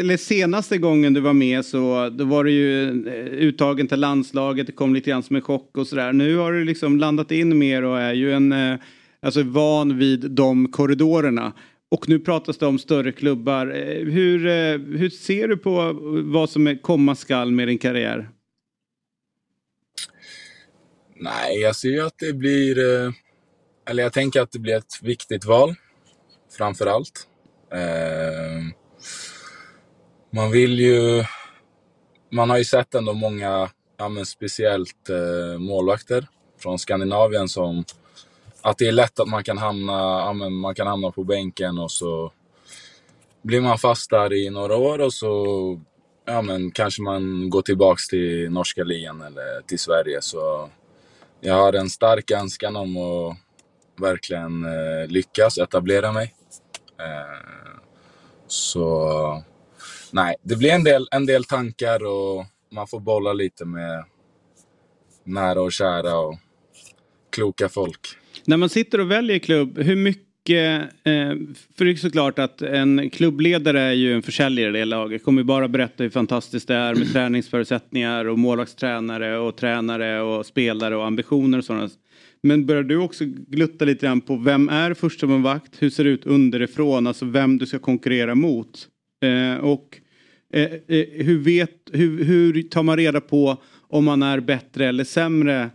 eller senaste gången du var med, så då var du ju uttagen till landslaget. Det kom lite grann som en chock och sådär. Nu har du liksom landat in mer och är ju en, alltså van vid de korridorerna. Och nu pratas det om större klubbar. Hur, hur ser du på vad som komma skall med din karriär? Nej, jag ser ju att det blir, eller jag tänker att det blir ett viktigt val, framför allt. Man vill ju, man har ju sett ändå många, ja men speciellt målvakter från Skandinavien, som att det är lätt att man kan hamna, ja men man kan hamna på bänken och så blir man fast där i några år och så, ja men kanske man går tillbaks till norska ligan eller till Sverige. Så jag har en stark önskan om att verkligen lyckas etablera mig. Så nej, det blir en del, en del tankar och man får bolla lite med nära och kära och kloka folk. När man sitter och väljer klubb, hur mycket, för det är såklart att en klubbledare är ju en försäljare i det laget, kommer bara berätta hur fantastiskt det är med träningsförutsättningar och målvaktstränare och tränare och spelare och ambitioner och sådant. Men börjar du också glutta lite grann på vem är första målvakt? Hur ser det ut underifrån? Alltså vem du ska konkurrera mot? Eh, och eh, hur, vet, hur, hur tar man reda på om man är bättre eller sämre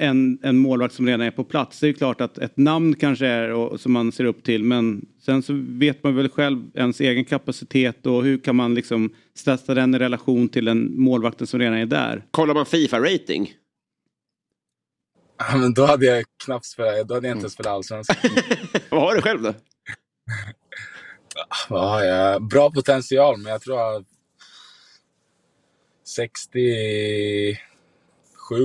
än en målvakt som redan är på plats? Det är ju klart att ett namn kanske är och, som man ser upp till. Men sen så vet man väl själv ens egen kapacitet. Och hur kan man liksom ställa den i relation till en målvakten som redan är där? Kollar man FIFA-rating? Ja, men då hade jag knappt spelat, då hade jag inte ens spelat allsvenskan. Vad har du själv då? Ja, ja, bra potential, men jag tror att sextiosju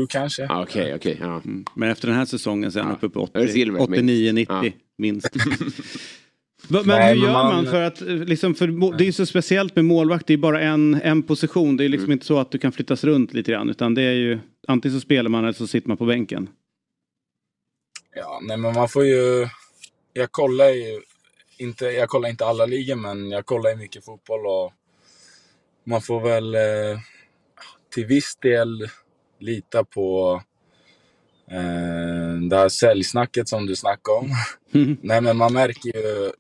kanske. Ah, okej, okay, okej. Okay, ja. Mm. Men efter den här säsongen så är han ah, uppe på åttionio nittio ah. minst. Men nej, hur gör man, man för att, liksom för, det är ju så speciellt med målvakt, det är bara en, en position, det är liksom mm. inte så att du kan flyttas runt lite grann, utan det är ju, antingen så spelar man eller så sitter man på bänken. Ja, nej men man får ju, jag kollar ju, inte, jag kollar inte alla ligor, men jag kollar ju mycket fotboll och man får väl eh, till viss del lita på eh, det här säljsnacket som du snackade om. Mm. Nej men man märker ju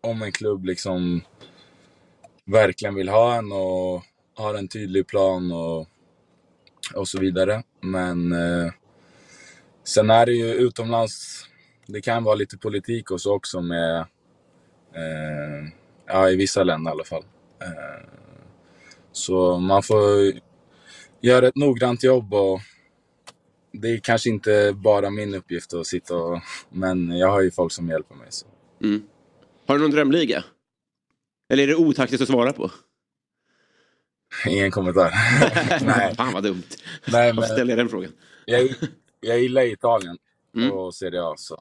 om en klubb liksom verkligen vill ha en och har en tydlig plan och, och så vidare. Men eh, sen är det ju utomlands, det kan vara lite politik och så också med, eh, ja i vissa länder i alla fall. Eh, så man får göra ett noggrant jobb och det är kanske inte bara min uppgift att sitta och, men jag har ju folk som hjälper mig så. Mm. Har du någon drömliga? Eller är det otaktiskt att svara på? Ingen kommentar. Nej. Fan vad dumt. Nej, men jag ställer den frågan. jag, jag gillar Italien mm. och Serie A. Så.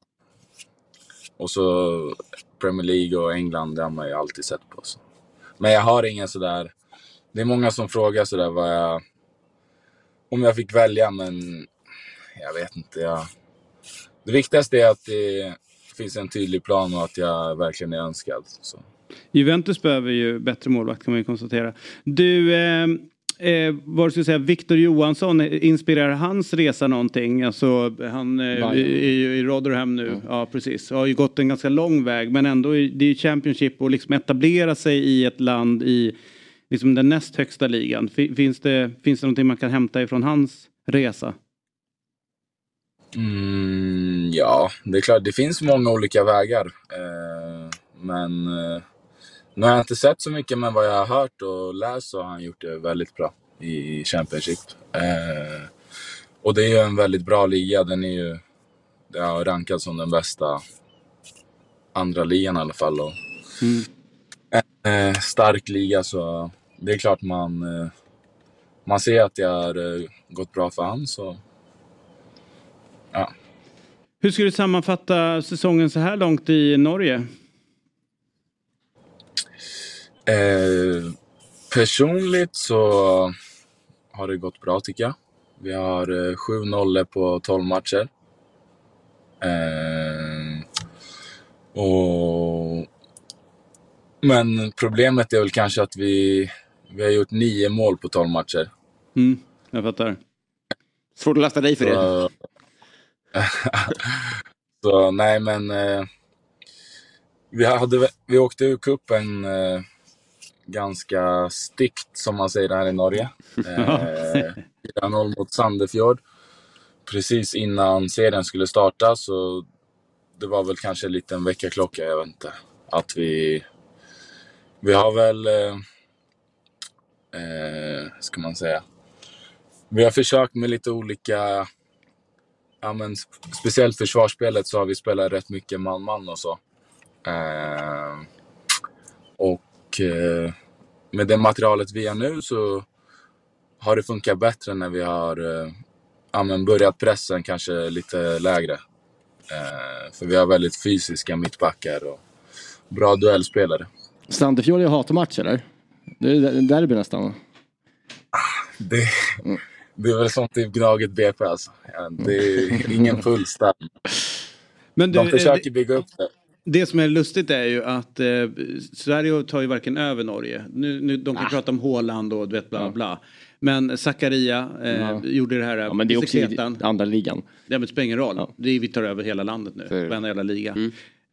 Och så Premier League och England, det har man ju alltid sett på. Så. Men jag har ingen sådär, det är många som frågar sådär vad jag, om jag fick välja, men jag vet inte. Jag, det viktigaste är att det finns en tydlig plan och att jag verkligen är önskad. Så. Juventus behöver ju bättre målvakt, kan man ju konstatera. Du, eh, eh, vad ska jag säga, Victor Johansson, inspirerar hans resa någonting? Alltså, han eh, är ju i Rotherham nu. Ja. ja, precis. Har ju gått en ganska lång väg, men ändå det är ju Championship och liksom etablera sig i ett land i liksom den näst högsta ligan. Finns det, finns det någonting man kan hämta ifrån hans resa? Mm, ja, det är klart. Det finns många olika vägar. Eh, men eh, nu har jag inte sett så mycket, men vad jag har hört och läst så har han gjort det väldigt bra i Championship. Eh, och det är ju en väldigt bra liga. Den är ju ja, rankad som den bästa andra ligan i alla fall. Och, mm. en eh, stark liga, så det är klart man, eh, man ser att det har eh, gått bra för han, så ja. Hur skulle du sammanfatta säsongen så här långt i Norge? Eh, personligt så har det gått bra tycker jag. Vi har eh, sju noll på tolv matcher. Eh, och, men problemet är väl kanske att vi, vi har gjort nio mål på tolv matcher. Mm, jag fattar. Svårt att lasta dig för det. Så nej, men eh, vi, hade, vi åkte ur kuppen eh, ganska stickt, som man säger här i Norge. Eh, fyra noll mot Sandefjord. Precis innan serien skulle starta, så det var väl kanske en liten väckarklocka, jag vet inte. Att vi, vi har väl, eh, eh, ska man säga, vi har försökt med lite olika, ja, men speciellt försvarsspelet så har vi spelat rätt mycket man-man och så. Eh, och eh, med det materialet vi har nu så har det funkat bättre när vi har eh, ja, men börjat pressen kanske lite lägre. Eh, för vi har väldigt fysiska mittbackar och bra duellspelare. Sandefjord är hatmatch, eller? Det är derby nästan. Det, det är väl sånt typ Gnaget B P, alltså. Det är ingen puls där. Men du, de försöker bygga upp det. Det som är lustigt är ju att eh, Sverige tar ju varken över Norge. Nu, nu, de kan ah. prata om Håland och du vet bla bla. Ja. Men Zakaria eh, ja. gjorde det här. Ja, men det är också i andra ligan. Ja, men det spelar ingen roll. Ja. Det är, vi tar över hela landet nu. För... varenda hela liga. Mm.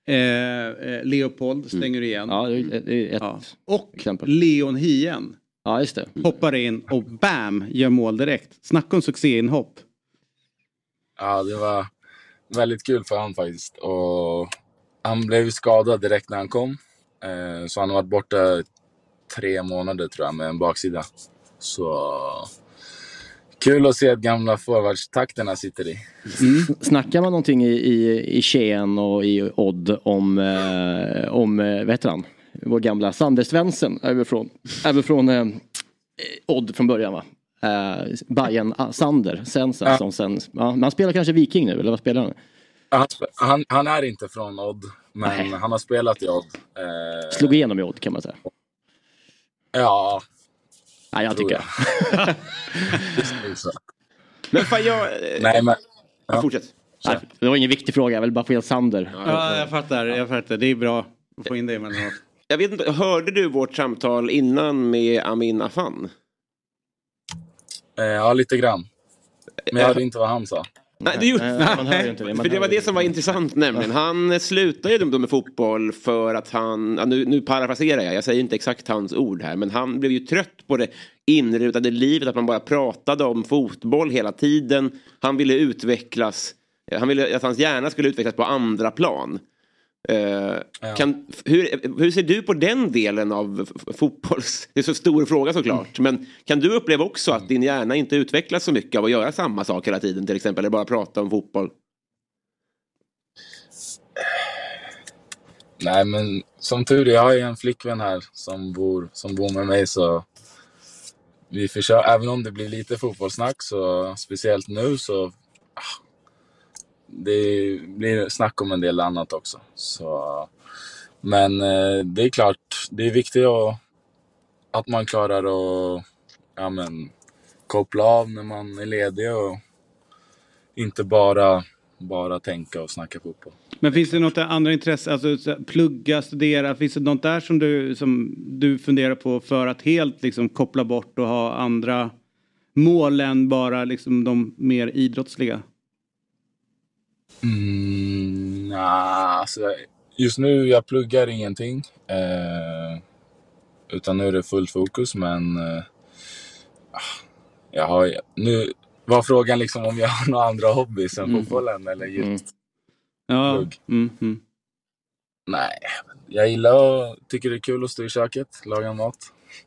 Eh, Leopold stänger mm. igen. Ja, det är ett ja. Och exempel. Leon Hien. Ja, just det. Hoppar in och bam, gör mål direkt. Snacka om succéinhopp. Ja, det var väldigt kul för han faktiskt. Och han blev skadad direkt när han kom. Så han har varit borta tre månader tror jag med en baksida. Så kul att se att gamla forwardstakterna sitter i. Mm. Snackar man någonting i, i, i Tjeen och i Odd om, eh, om vad heter han? Vår gamla Sander Svensson även från, även från eh, Odd från början va? Eh, Bayern Sander Svensson ja. som sen, ja, men han spelar kanske Viking nu eller vad spelar han? Han, han, han är inte från Odd, men nej, han har spelat i Odd. Eh, Slog igenom i Odd kan man säga. Ja. Nej, jag tycker jag. Men fan jag... Nej, men... Ja. Fortsätt. Nej, det var ingen viktig fråga, jag vill bara få in Sander. Ja, jag fattar, jag fattar. Det är bra att få in det. Men... jag vet inte, hörde du vårt samtal innan med Amin Affane? Ja, lite grann. Men jag hörde inte vad han sa. Nej, det, gjorde, nej, man hör inte det. Man för det var det som var intressant nämligen. Han slutade ju med fotboll för att han, nu, nu parafraserar jag, jag säger inte exakt hans ord här, men han blev ju trött på det inrutade livet, att man bara pratade om fotboll hela tiden. Han ville utvecklas, han ville att hans hjärna skulle utvecklas på andra plan. Uh, ja. kan, hur, hur ser du på den delen av fotbolls... Det är så stor fråga såklart, mm. men kan du uppleva också att din hjärna inte utvecklas så mycket av att göra samma sak hela tiden till exempel, eller bara prata om fotboll? Nej, men som tur är, jag har ju en flickvän här som bor, som bor med mig, så vi försöker, även om det blir lite fotbollssnack, så speciellt nu så... det blir snack om en del annat också. Så, men eh, det är klart, det är viktigt att, att man klarar att, ja, men, koppla av när man är ledig och inte bara, bara tänka och snacka fotboll. Men finns det något andra intresse, alltså plugga, studera, finns det något där som du, som du funderar på för att helt liksom koppla bort och ha andra mål än bara liksom de mer idrottsliga? Mm, nah, alltså, just nu jag pluggar ingenting eh, utan nu är det fullt fokus, men eh, jag har, nu var frågan liksom om jag har några andra hobbys än mm. fotbollen eller just mm. ja. mm, mm. Nej, jag gillar och tycker det är kul att stå i köket, laga mat.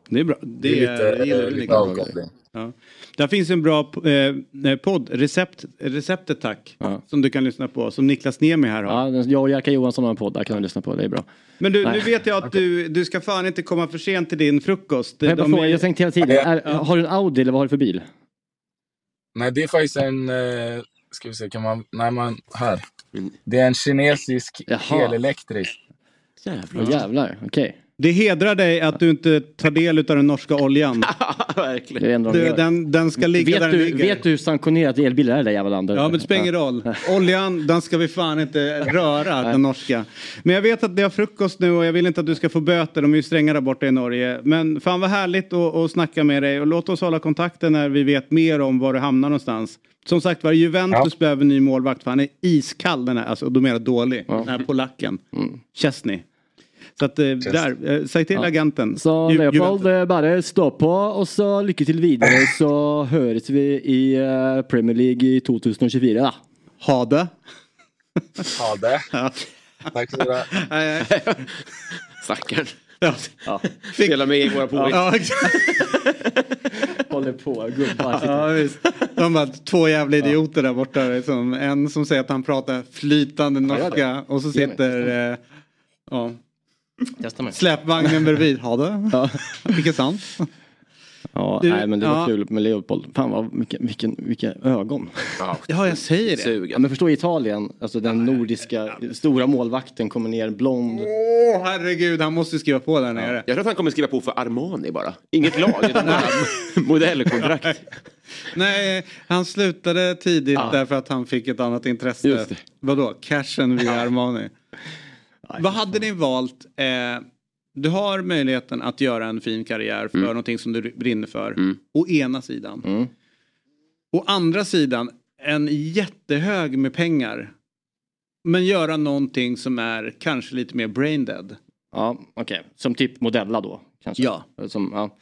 Det är bra. Det, det är lite, det är lite avkoppling. Ja. Där finns en bra eh, podd, recept, receptet tack, ja. som du kan lyssna på, som Nichlas Niemi här har. Ja, jag och Jerka Johansson har en podd, där kan du lyssna på, det är bra. Men du, nej, nu vet jag att okay. du, du ska fan inte komma för sent till din frukost. Nej, de, de är... Jag tänkte hela tiden, är, ja. har du en Audi eller vad har du för bil? Nej, det är faktiskt en, eh, ska vi se, kan man, nej man, här. Det är en kinesisk helelektrisk. Jävlar, jävlar, okej. Okay. Det hedrar dig att du inte tar del av den norska oljan. Verkligen. Du, den, den ska ligga vet där du, den ligger. Vet du hur sanktionerat elbilar är det jävla landet? Ja, men det spelar ingen roll. Oljan, den ska vi fan inte röra, den norska. Men jag vet att det är frukost nu och jag vill inte att du ska få böter. De är ju strängare borta i Norge. Men fan vad härligt att, att snacka med dig. Och låt oss hålla kontakten när vi vet mer om var du hamnar någonstans. Som sagt var, Juventus ja. behöver ny målvakt. För han är iskall den här, alltså, och de är dålig. Ja. Den här polacken. Mm. Chesney. Så att, där, säg till ja. agenten. Så Ju- Leopold, Juventus. Bara stå på och så lycka till vidare så hörs vi i Premier League i tjugotjugofyra då. Ha det. Ha det. Ja. Tack så mycket. Nej, nej. Stackaren. Ja. Ja. Spela med i våra polare. Ja, exakt. Håller på, gubbar. Ja, visst. De var två jävla idioter där borta. Liksom. En som säger att han pratar flytande norska. Ja, och så sitter... Eh, ja... Släpvagnen bredvid, ha det. Ja. Vilket sant. Ja, du, nej, men det var ja. kul med Leopold. Fan vad, vilken, vilken, vilka ögon. Ja, ja, jag säger det. Ja, men förstå Italien, alltså den nordiska stora målvakten kommer ner blond. Åh, oh, herregud, han måste skriva på där nere. Ja. Jag tror att han kommer skriva på för Armani bara. Inget lag, utan bara modellkontrakt. Nej, han slutade tidigt ja. därför att han fick ett annat intresse. Vadå? Cashen via Armani. Nej, vad hade ni valt? Eh, du har möjligheten att göra en fin karriär för mm. någonting som du brinner för. Mm. Å ena sidan. Mm. Å andra sidan, en jättehög med pengar. Men göra någonting som är kanske lite mer braindead. Ja, okej. Okay. Som typ modella då, kanske. Ja. Som, ja.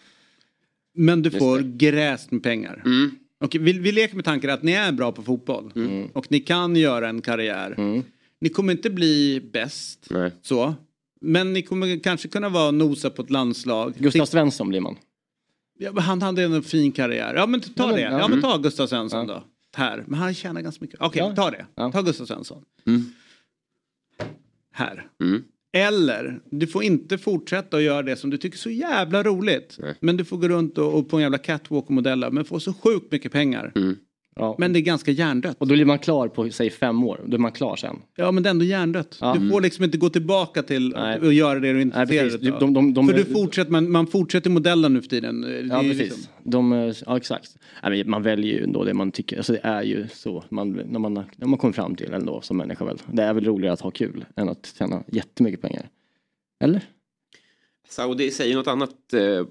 Men du får gräst med pengar. Mm. Okay, vi, vi leker med tanken att ni är bra på fotboll. Mm. Och ni kan göra en karriär. Mm. Ni kommer inte bli bäst. Nej. Så. Men ni kommer kanske kunna vara nosa på ett landslag. Gustav Svensson blir man. Ja, han hade en fin karriär. Ja, men ta det. Ja, men ta Gustav Svensson ja. då. Här. Men han tjänar ganska mycket. Okej, okay, ja. ta det. Ja. Ta Gustav Svensson. Mm. Här. Mm. Eller, du får inte fortsätta att göra det som du tycker är så jävla roligt. Nej. Men du får gå runt och, och på en jävla catwalk och modella. Men får så sjukt mycket pengar. Mm. Ja. Men det är ganska hjärndött. Och då blir man klar på, säg fem år. Då är man klar sen. Ja, men det är ändå hjärndött. Ja. Du får liksom inte gå tillbaka till nej. och göra det du inte intresserad de, de, de, För de, du fortsätter, man, man fortsätter modellen nu för tiden. Ja, precis. Liksom... De, ja, exakt. Nej, men man väljer ju ändå det man tycker. Alltså det är ju så. Man, när, man, när man kommer fram till ändå som människa väl. Det är väl roligare att ha kul än att tjäna jättemycket pengar. Eller? Så, och det säger något annat... Eh...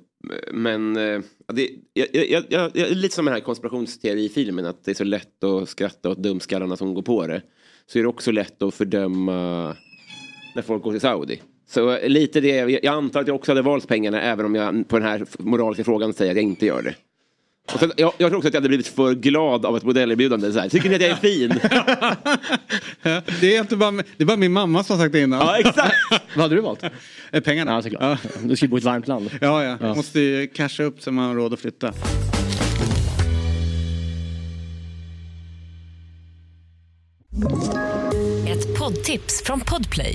Men äh, det, jag, jag, jag, jag är lite som den här konspirationsteori-filmen. Att det är så lätt att skratta åt dumskallarna som går på det. Så är det också lätt att fördöma när folk går till Saudi. Så lite det, jag, jag antar att jag också hade valt pengarna. Även om jag på den här moraliska frågan säger att jag inte gör det. Och sen, jag, jag tror också att jag hade blivit för glad av ett modellerbjudande så här. Tycker ni att jag är fin? Det är inte bara, det är bara min mamma som har sagt det innan. Ja, exakt. Vad hade du valt? Pengarna. Ja, såklart. Ja. Du ska bo i ett varmt land. Ja, ja. ja. Måste ju casha upp så man har råd att flytta. Ett poddtips från Podplay.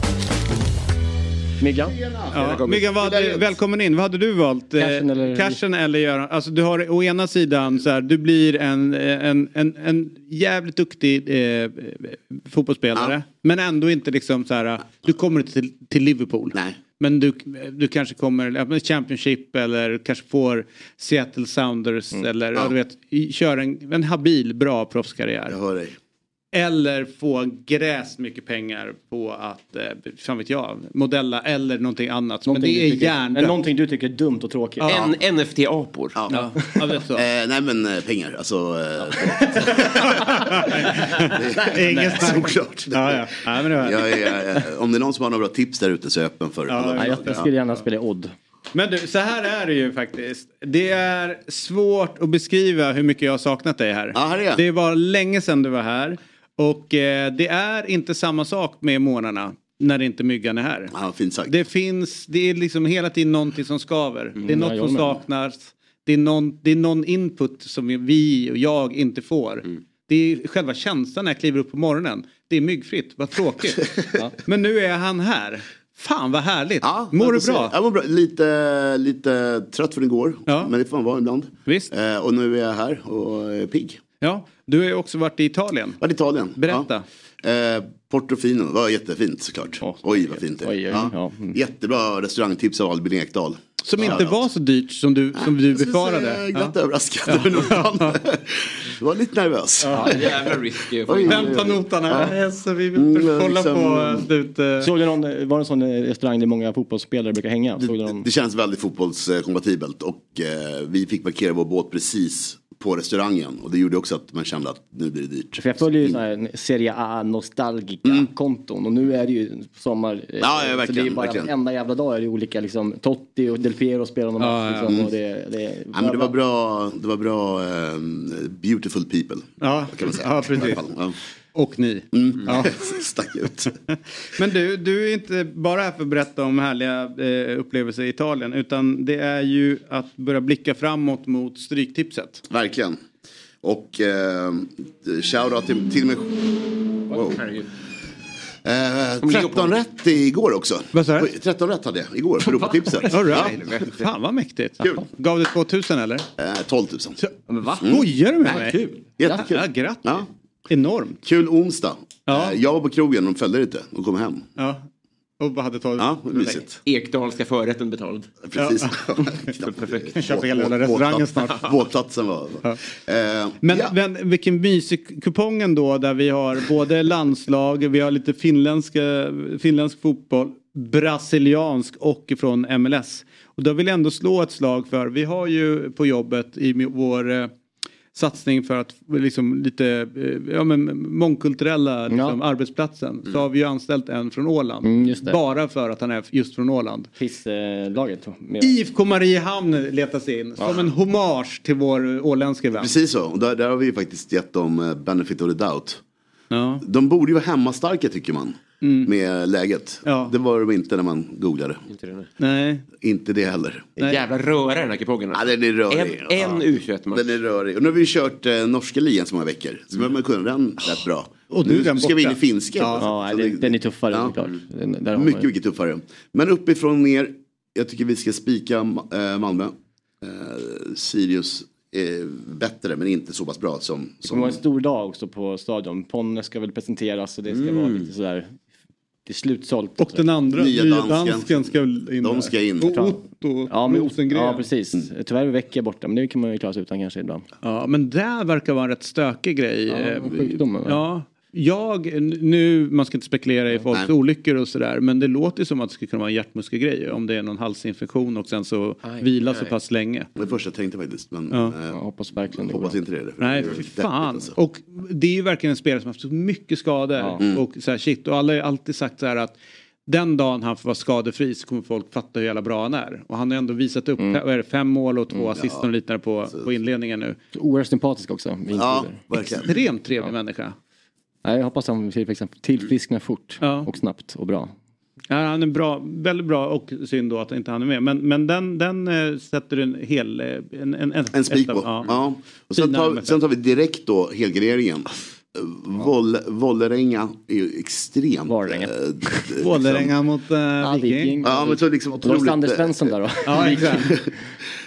Myggan. Ja, Myggan, vad, välkommen in. Vad hade du valt? Cashen eller, Cashen eller Göran? Alltså, du har å ena sidan så här, du blir en, en, en, en jävligt duktig eh, fotbollsspelare. Ja. Men ändå inte liksom så här, du kommer inte till, till Liverpool. Nej. Men du, du kanske kommer Championship eller kanske får Seattle Sounders mm. eller ja. du vet, kör en, en habil, bra proffskarriär. Jag hör dig. Eller få gräs mycket pengar på att, fan vet jag, modella eller någonting annat. Någonting men det är gärna. Någonting du tycker är dumt och tråkigt. Ja. En N F T-apor. Ja. Ja. Ja, det är så. Eh, nej, men pengar. Alltså... Inget såklart. Om det är någon som har några bra tips där ute så är jag öppen för det. Ja, ja, jag, jag skulle gärna ja. spela odd. Men du, så här är det ju faktiskt. Det är svårt att beskriva hur mycket jag har saknat dig här. Ja, det, är. det var länge sedan du var här. Och eh, det är inte samma sak med månaderna. när inte myggan är här. Ja, fint sagt. Det finns, det är liksom hela tiden någonting som skaver. Mm, det är något som saknas. Det är, någon, det är någon input som vi och jag inte får. Mm. Det är själva känslan när jag kliver upp på morgonen. Det är myggfritt, vad tråkigt. Ja. Men nu är han här. Fan vad härligt. Ja, mår du bra? Jag mår bra. Lite, lite trött för igår. Ja. Men det får man vara ibland. Visst. Eh, och nu är jag här och är pigg. Ja, du har ju också varit i Italien. Var i Italien? Berätta. Ja. Eh, Portofino, det var jättefint såklart. Oh, oj vad fint det. Oj, oj, ja. Ja. Mm. Jättebra restaurangtips av Albin Ekdal. Som inte var så dyrt som du, som du befarade. Jag är glatt ja. överraskad. Ja. Du var lite nervös. Ja, jävla risky. Vänta notan här. Ja. Så vi vill kolla mm, på liksom... slutet. Såg du någon, var det en sån restaurang där många fotbollsspelare brukar hänga? Såg det, någon... det känns väldigt fotbollskompatibelt. Och eh, vi fick parkera vår båt precis på restaurangen. Och det gjorde också att man kände att nu blir det dyrt. För jag följer ju sån här Serie A nostalgiska mm. konton. Och nu är det ju sommar. Ja, ja, så det är bara enda jävla dag är det olika liksom Totti och Del Piero spelar någon ja, liksom, mm. och det, det, ja, men det var bra, det var bra um, beautiful people. Ja, kan man säga. Ja, precis. Ja. Och ni. Mm. Ja. Stack ut. Men du, du är inte bara här för att berätta om härliga eh, upplevelser i Italien. Utan det är ju att börja blicka framåt mot Stryktipset. Verkligen. Och eh, shoutout till, till mig. Wow. Eh, tretton rätt igår också. tretton rätt hade jag igår för Europatipset. All right. Fan vad mäktigt. Kul. Gav du tvåtusen eller? Eh, tolvtusen. Men vad? Skojar du med mig? Kul. Jättekul. Ja, grattis. Ja. Enormt. Kul onsdag. Ja. Jag var på krogen och följde lite och kom hem. Ja. Och hade tagit ja, mysigt. Ekdalska förrätten betald. Precis. Ja. Perfekt. Köpa hela båt, restaurangen båt, snart. Båtplatsen var. Ja. Eh, men, ja. men vilken mysig kupongen då där vi har både landslag, vi har lite finländsk, finländsk fotboll, brasiliansk och från M L S. Och då vill jag ändå slå ett slag för, vi har ju på jobbet i vår... satsning för att liksom lite ja, men mångkulturella liksom, ja. arbetsplatsen. Mm. Så har vi ju anställt en från Åland. Mm, bara för att han är just från Åland. Pisslaget. Eh, I F K Mariehamn letas in. Ja. Som en hommage till vår åländska vän. Precis så. Och där, där har vi ju faktiskt gett dem benefit of the doubt. Ja. De borde ju vara hemmastarka tycker man. Mm. Med läget. Ja. Det var de inte när man googlade. Inte det, nej. Inte det heller. Nej. Jävla röra den här kupongen. Ja, den är rörig. En, en ursätt. Den är rörig. Och nu har vi kört eh, norska ligan så många veckor. Så mm. man kunde den oh. rätt bra. Och nu ska borta. Vi in i finska. Ja, ja det, den är tuffare. Ja. Klart. Den, där mycket, mycket tuffare. Men uppifrån ner. Jag tycker vi ska spika äh, Malmö. Äh, Sirius. Bättre men inte så pass bra som, som... Det kommer vara en stor dag också på stadion. Ponne ska väl presenteras och det ska mm. vara lite sådär. Det är slutsålt. Och den andra, nya, nya dansken, dansken ska in. De ska in. Och Otto, ja, men, ja precis. Mm. Tyvärr är Vecchia borta men nu kan man ju klara sig utan kanske ibland. Ja men där verkar vara en rätt stökig grej. Ja, sjukdomen, ja. Jag, nu, man ska inte spekulera i folks nej. Olyckor och sådär. Men det låter som att det skulle kunna vara en hjärtmuskelgrej. Om det är någon halsinfektion och sen så aj, vila aj. Så pass länge. Det första jag tänkte faktiskt. Men ja. eh, jag hoppas verkligen det hoppas inte det. För nej, för fan. Alltså. Och det är ju verkligen en spelare som har haft så mycket skador. Ja. Mm. Och så här, shit. Och alla har alltid sagt så här att den dagen han får vara skadefri så kommer folk fatta hur jävla bra han är. Och han har ändå visat upp mm. vad är det, fem mål och två mm, assist och ja. Lite på, på inledningen nu. Oerhört sympatisk också. Ja, extremt trevlig ja. Människa. Nej, jag hoppas att han tillfrisknar fort ja. Och snabbt och bra. Ja, han är bra, väldigt bra och synd då att inte han är med. Men, men den, den äh, sätter en hel... En, en, en, en spik på. Av, ja. Ja. Och sen, tar, sen tar vi direkt då helgeringen. Voll, Volleränga är ju extremt Volleränga, äh, liksom. Volleränga mot äh, ja, Viking. Ja, men så liksom otroligt. Sander Svensson där då. Ja, exakt.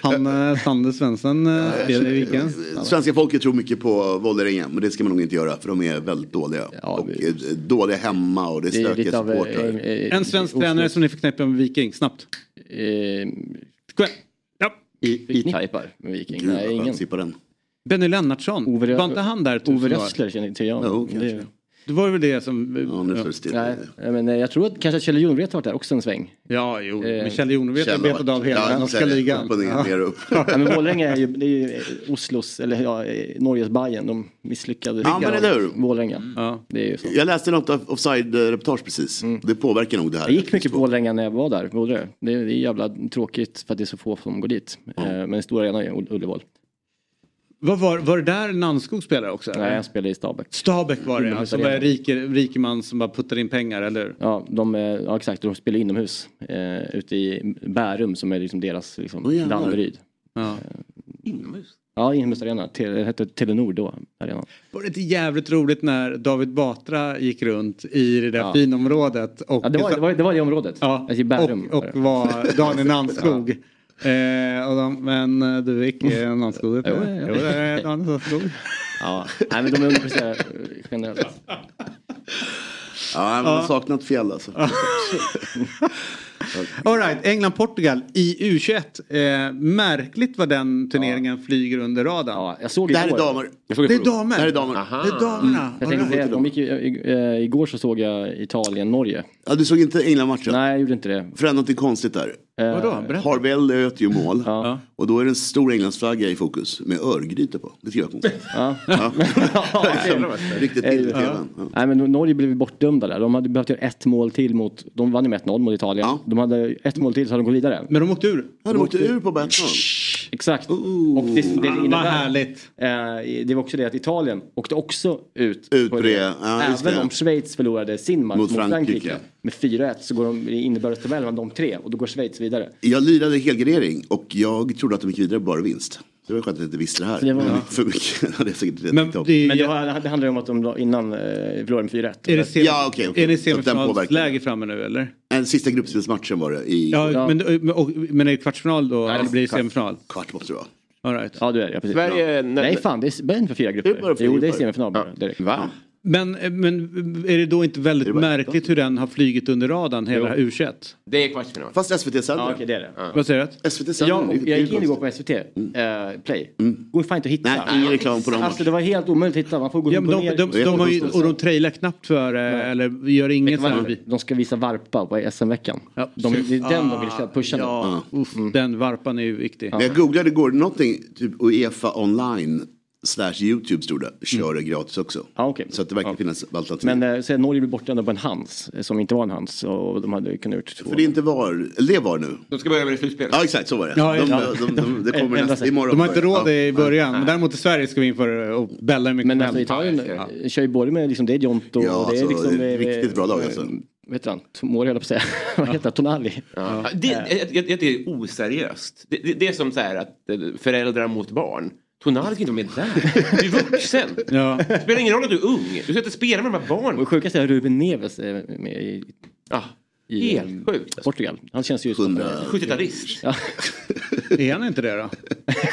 Han äh, Sander Svensson äh, spelar i Viking. Svenska folket tror mycket på Volleränga, men det ska man nog inte göra för de är väldigt dåliga ja, och vi... dåliga hemma och det är stökiga supportrar. Äh, äh, en svensk tränare som ni förknippar med Viking snabbt. Eh äh, ja, i typar med Viking. Gud, nej, ingen ser på den. Benny Lennartsson, Ove, var inte han där? Ove Rössler känner inte jag. No, det, det var väl det som... Ja, nu ja. Nej, ja, men jag tror att kanske Kjell Jonvret har varit där också en sväng. Ja, jo. Eh, men Kjell Jonvret har betat av hela ja, norska ligan. Ja. Ja, men Vålringe är ju, det är ju Oslos, eller ja, Norges Bayern. De misslyckade ja, men det är Vålringe. Mm. Ja, det är ju så. Jag läste något offside-reportage precis. Mm. Det påverkar nog det här. Jag gick mycket på Vålringe när jag var där. Vålre. Det är jävla tråkigt för att det är så få som går dit. Mm. Men en stor arena är Ullevål. Vad var, var det där Nanskog spelade också? Eller? Nej, han spelade i Stabäck. Stabäck var det, alltså var Rikeman som bara puttade in pengar, eller? Ja, de, ja exakt, de spelade inomhus. Eh, ute i Bärum som är liksom deras liksom, oh, Danderyd. Ja. Inomhus? Ja, inomhusarena. Det hette Telenor då. Arenan. Var det inte jävligt roligt när David Batra gick runt i det där ja. finområdet? Och, ja, det var det, var, det, var det området. Ja. Alltså, i Bärum. Och, och var Daniel Nanskog. Ja. Eh, och de, men du gick i en annan ja, ja, ja. Nej, men de är underpresterade generellt. Ja, men de saknat fjäll alltså. All right, England-Portugal i U tjugoett. Eh, märkligt vad den turneringen ja. flyger under radarn. Ja, jag såg det är damer. Jag såg det är damer. Det är damer. Det är damerna. Mm. Jag tänkte det, de gick ju, äh, igår så såg jag Italien-Norge. Ja, du såg inte England-matchen? Nej, jag gjorde inte det. För det är något konstigt där. Eh, Vadå? Harvell öt ju mål. Ja. Och då är det en stor Englandsflagga i fokus med örgryter på. Det tycker jag konstigt. Ja. Ja. Ja. Riktigt till ja. Ja. Nej, men Norge blev bortdömda där. De hade behövt göra ett mål till mot... De vann ju med ett noll mot Italien. Ja. De hade ett mål till så hade de gått vidare. Men de åkte ur. Ja, de, de åkte, åkte ur på Benton. Exakt. Ooh. Och det, det innebär... Vad härligt. Eh, det var också det att Italien åkte också ut. Ut på det. det. Ja, även om Schweiz förlorade sin match mot, mot Frankrike. Frankrike. Med fyra ett så går de innebördes tabell mellan de tre. Och då går Schweiz vidare. Jag lirade helgardering och jag trodde att de gick vidare bara vinst. Det var skönt att jag inte visste det här. Det var ja. för mycket. Det är säkert men det, men det, var, det handlar ju om att de innan eh, förlorade med fyra ett. Är det, sem- ja, okay, okay. Är det semifinalsläge framme nu eller? En sista gruppspelsmatchen var det. I... Ja, ja. Men, och, men är det kvartsfinal då? Nej, det blir kvart, semifinal. Kvart måste det vara. All right. Ja, du är det. Ja, precis. Sverige, nej, nej fan, det är början för fyra grupper. Det är, jo, det är semifinal bara. Ja. Direkt. Va? Men, men är det då inte väldigt bara, märkligt hur den har flygit under radarn hela U tjugoett? Det är kvartsfinal. Fast S V T sänder. Ja, okej, det är det. Ja. Vad säger du? S V T sänder. Ja, jag gick in igår på S V T mm. uh, Play. Mm. Går fan inte att hitta. Nej, ingen reklam på dem. Alltså det var helt omöjligt att hitta. Man får gå ja, de, de, de, de, de har ju, och de trailar knappt för mm. eller gör inget sådär. De ska visa varpa på S M-veckan. Ja. De, det är den ah, de vill pusha. Ja. Uff, mm. Den varpan är ju viktig. Ja. Jag googlade igår någonting typ UEFA online. Slash YouTube stod det. Kör mm. gratis också. Ah, okay. Så att det verkar okay. finnas alternativ. Men äh, så Norge blev bortdömda på en hands. Som inte var en hands. Och de hade kunnat gjort två. För det inte var. Det var nu. De ska börja med det slutspel. Ja exakt så var det. Ja, de, ja. De, de, de, de, det kommer nästa imorgon. De har inte råd ja. i början. Ja. Men däremot i Sverige ska vi in för och bälla mycket. Men alltså, Italien ja. kör ju både med liksom, det är Jonto. Ja och det är alltså, liksom, det är riktigt bra lag alltså. Vet han, Tomori höll på att säga. Vad heter Tonali? Ja. Det, det, det är oseriöst. Det, det, det är som så här att föräldrar mot barn. Tonali ska inte vara med där. Du är vuxen. Ja. Det spelar ingen roll att du är ung. Du ska inte spela med de här barnen. Och sjukast är Ruben Neves med i... Ah. I helt sjukt. Portugal. Han känns ju som... sjuttiotalist. Ja. Är han inte det då?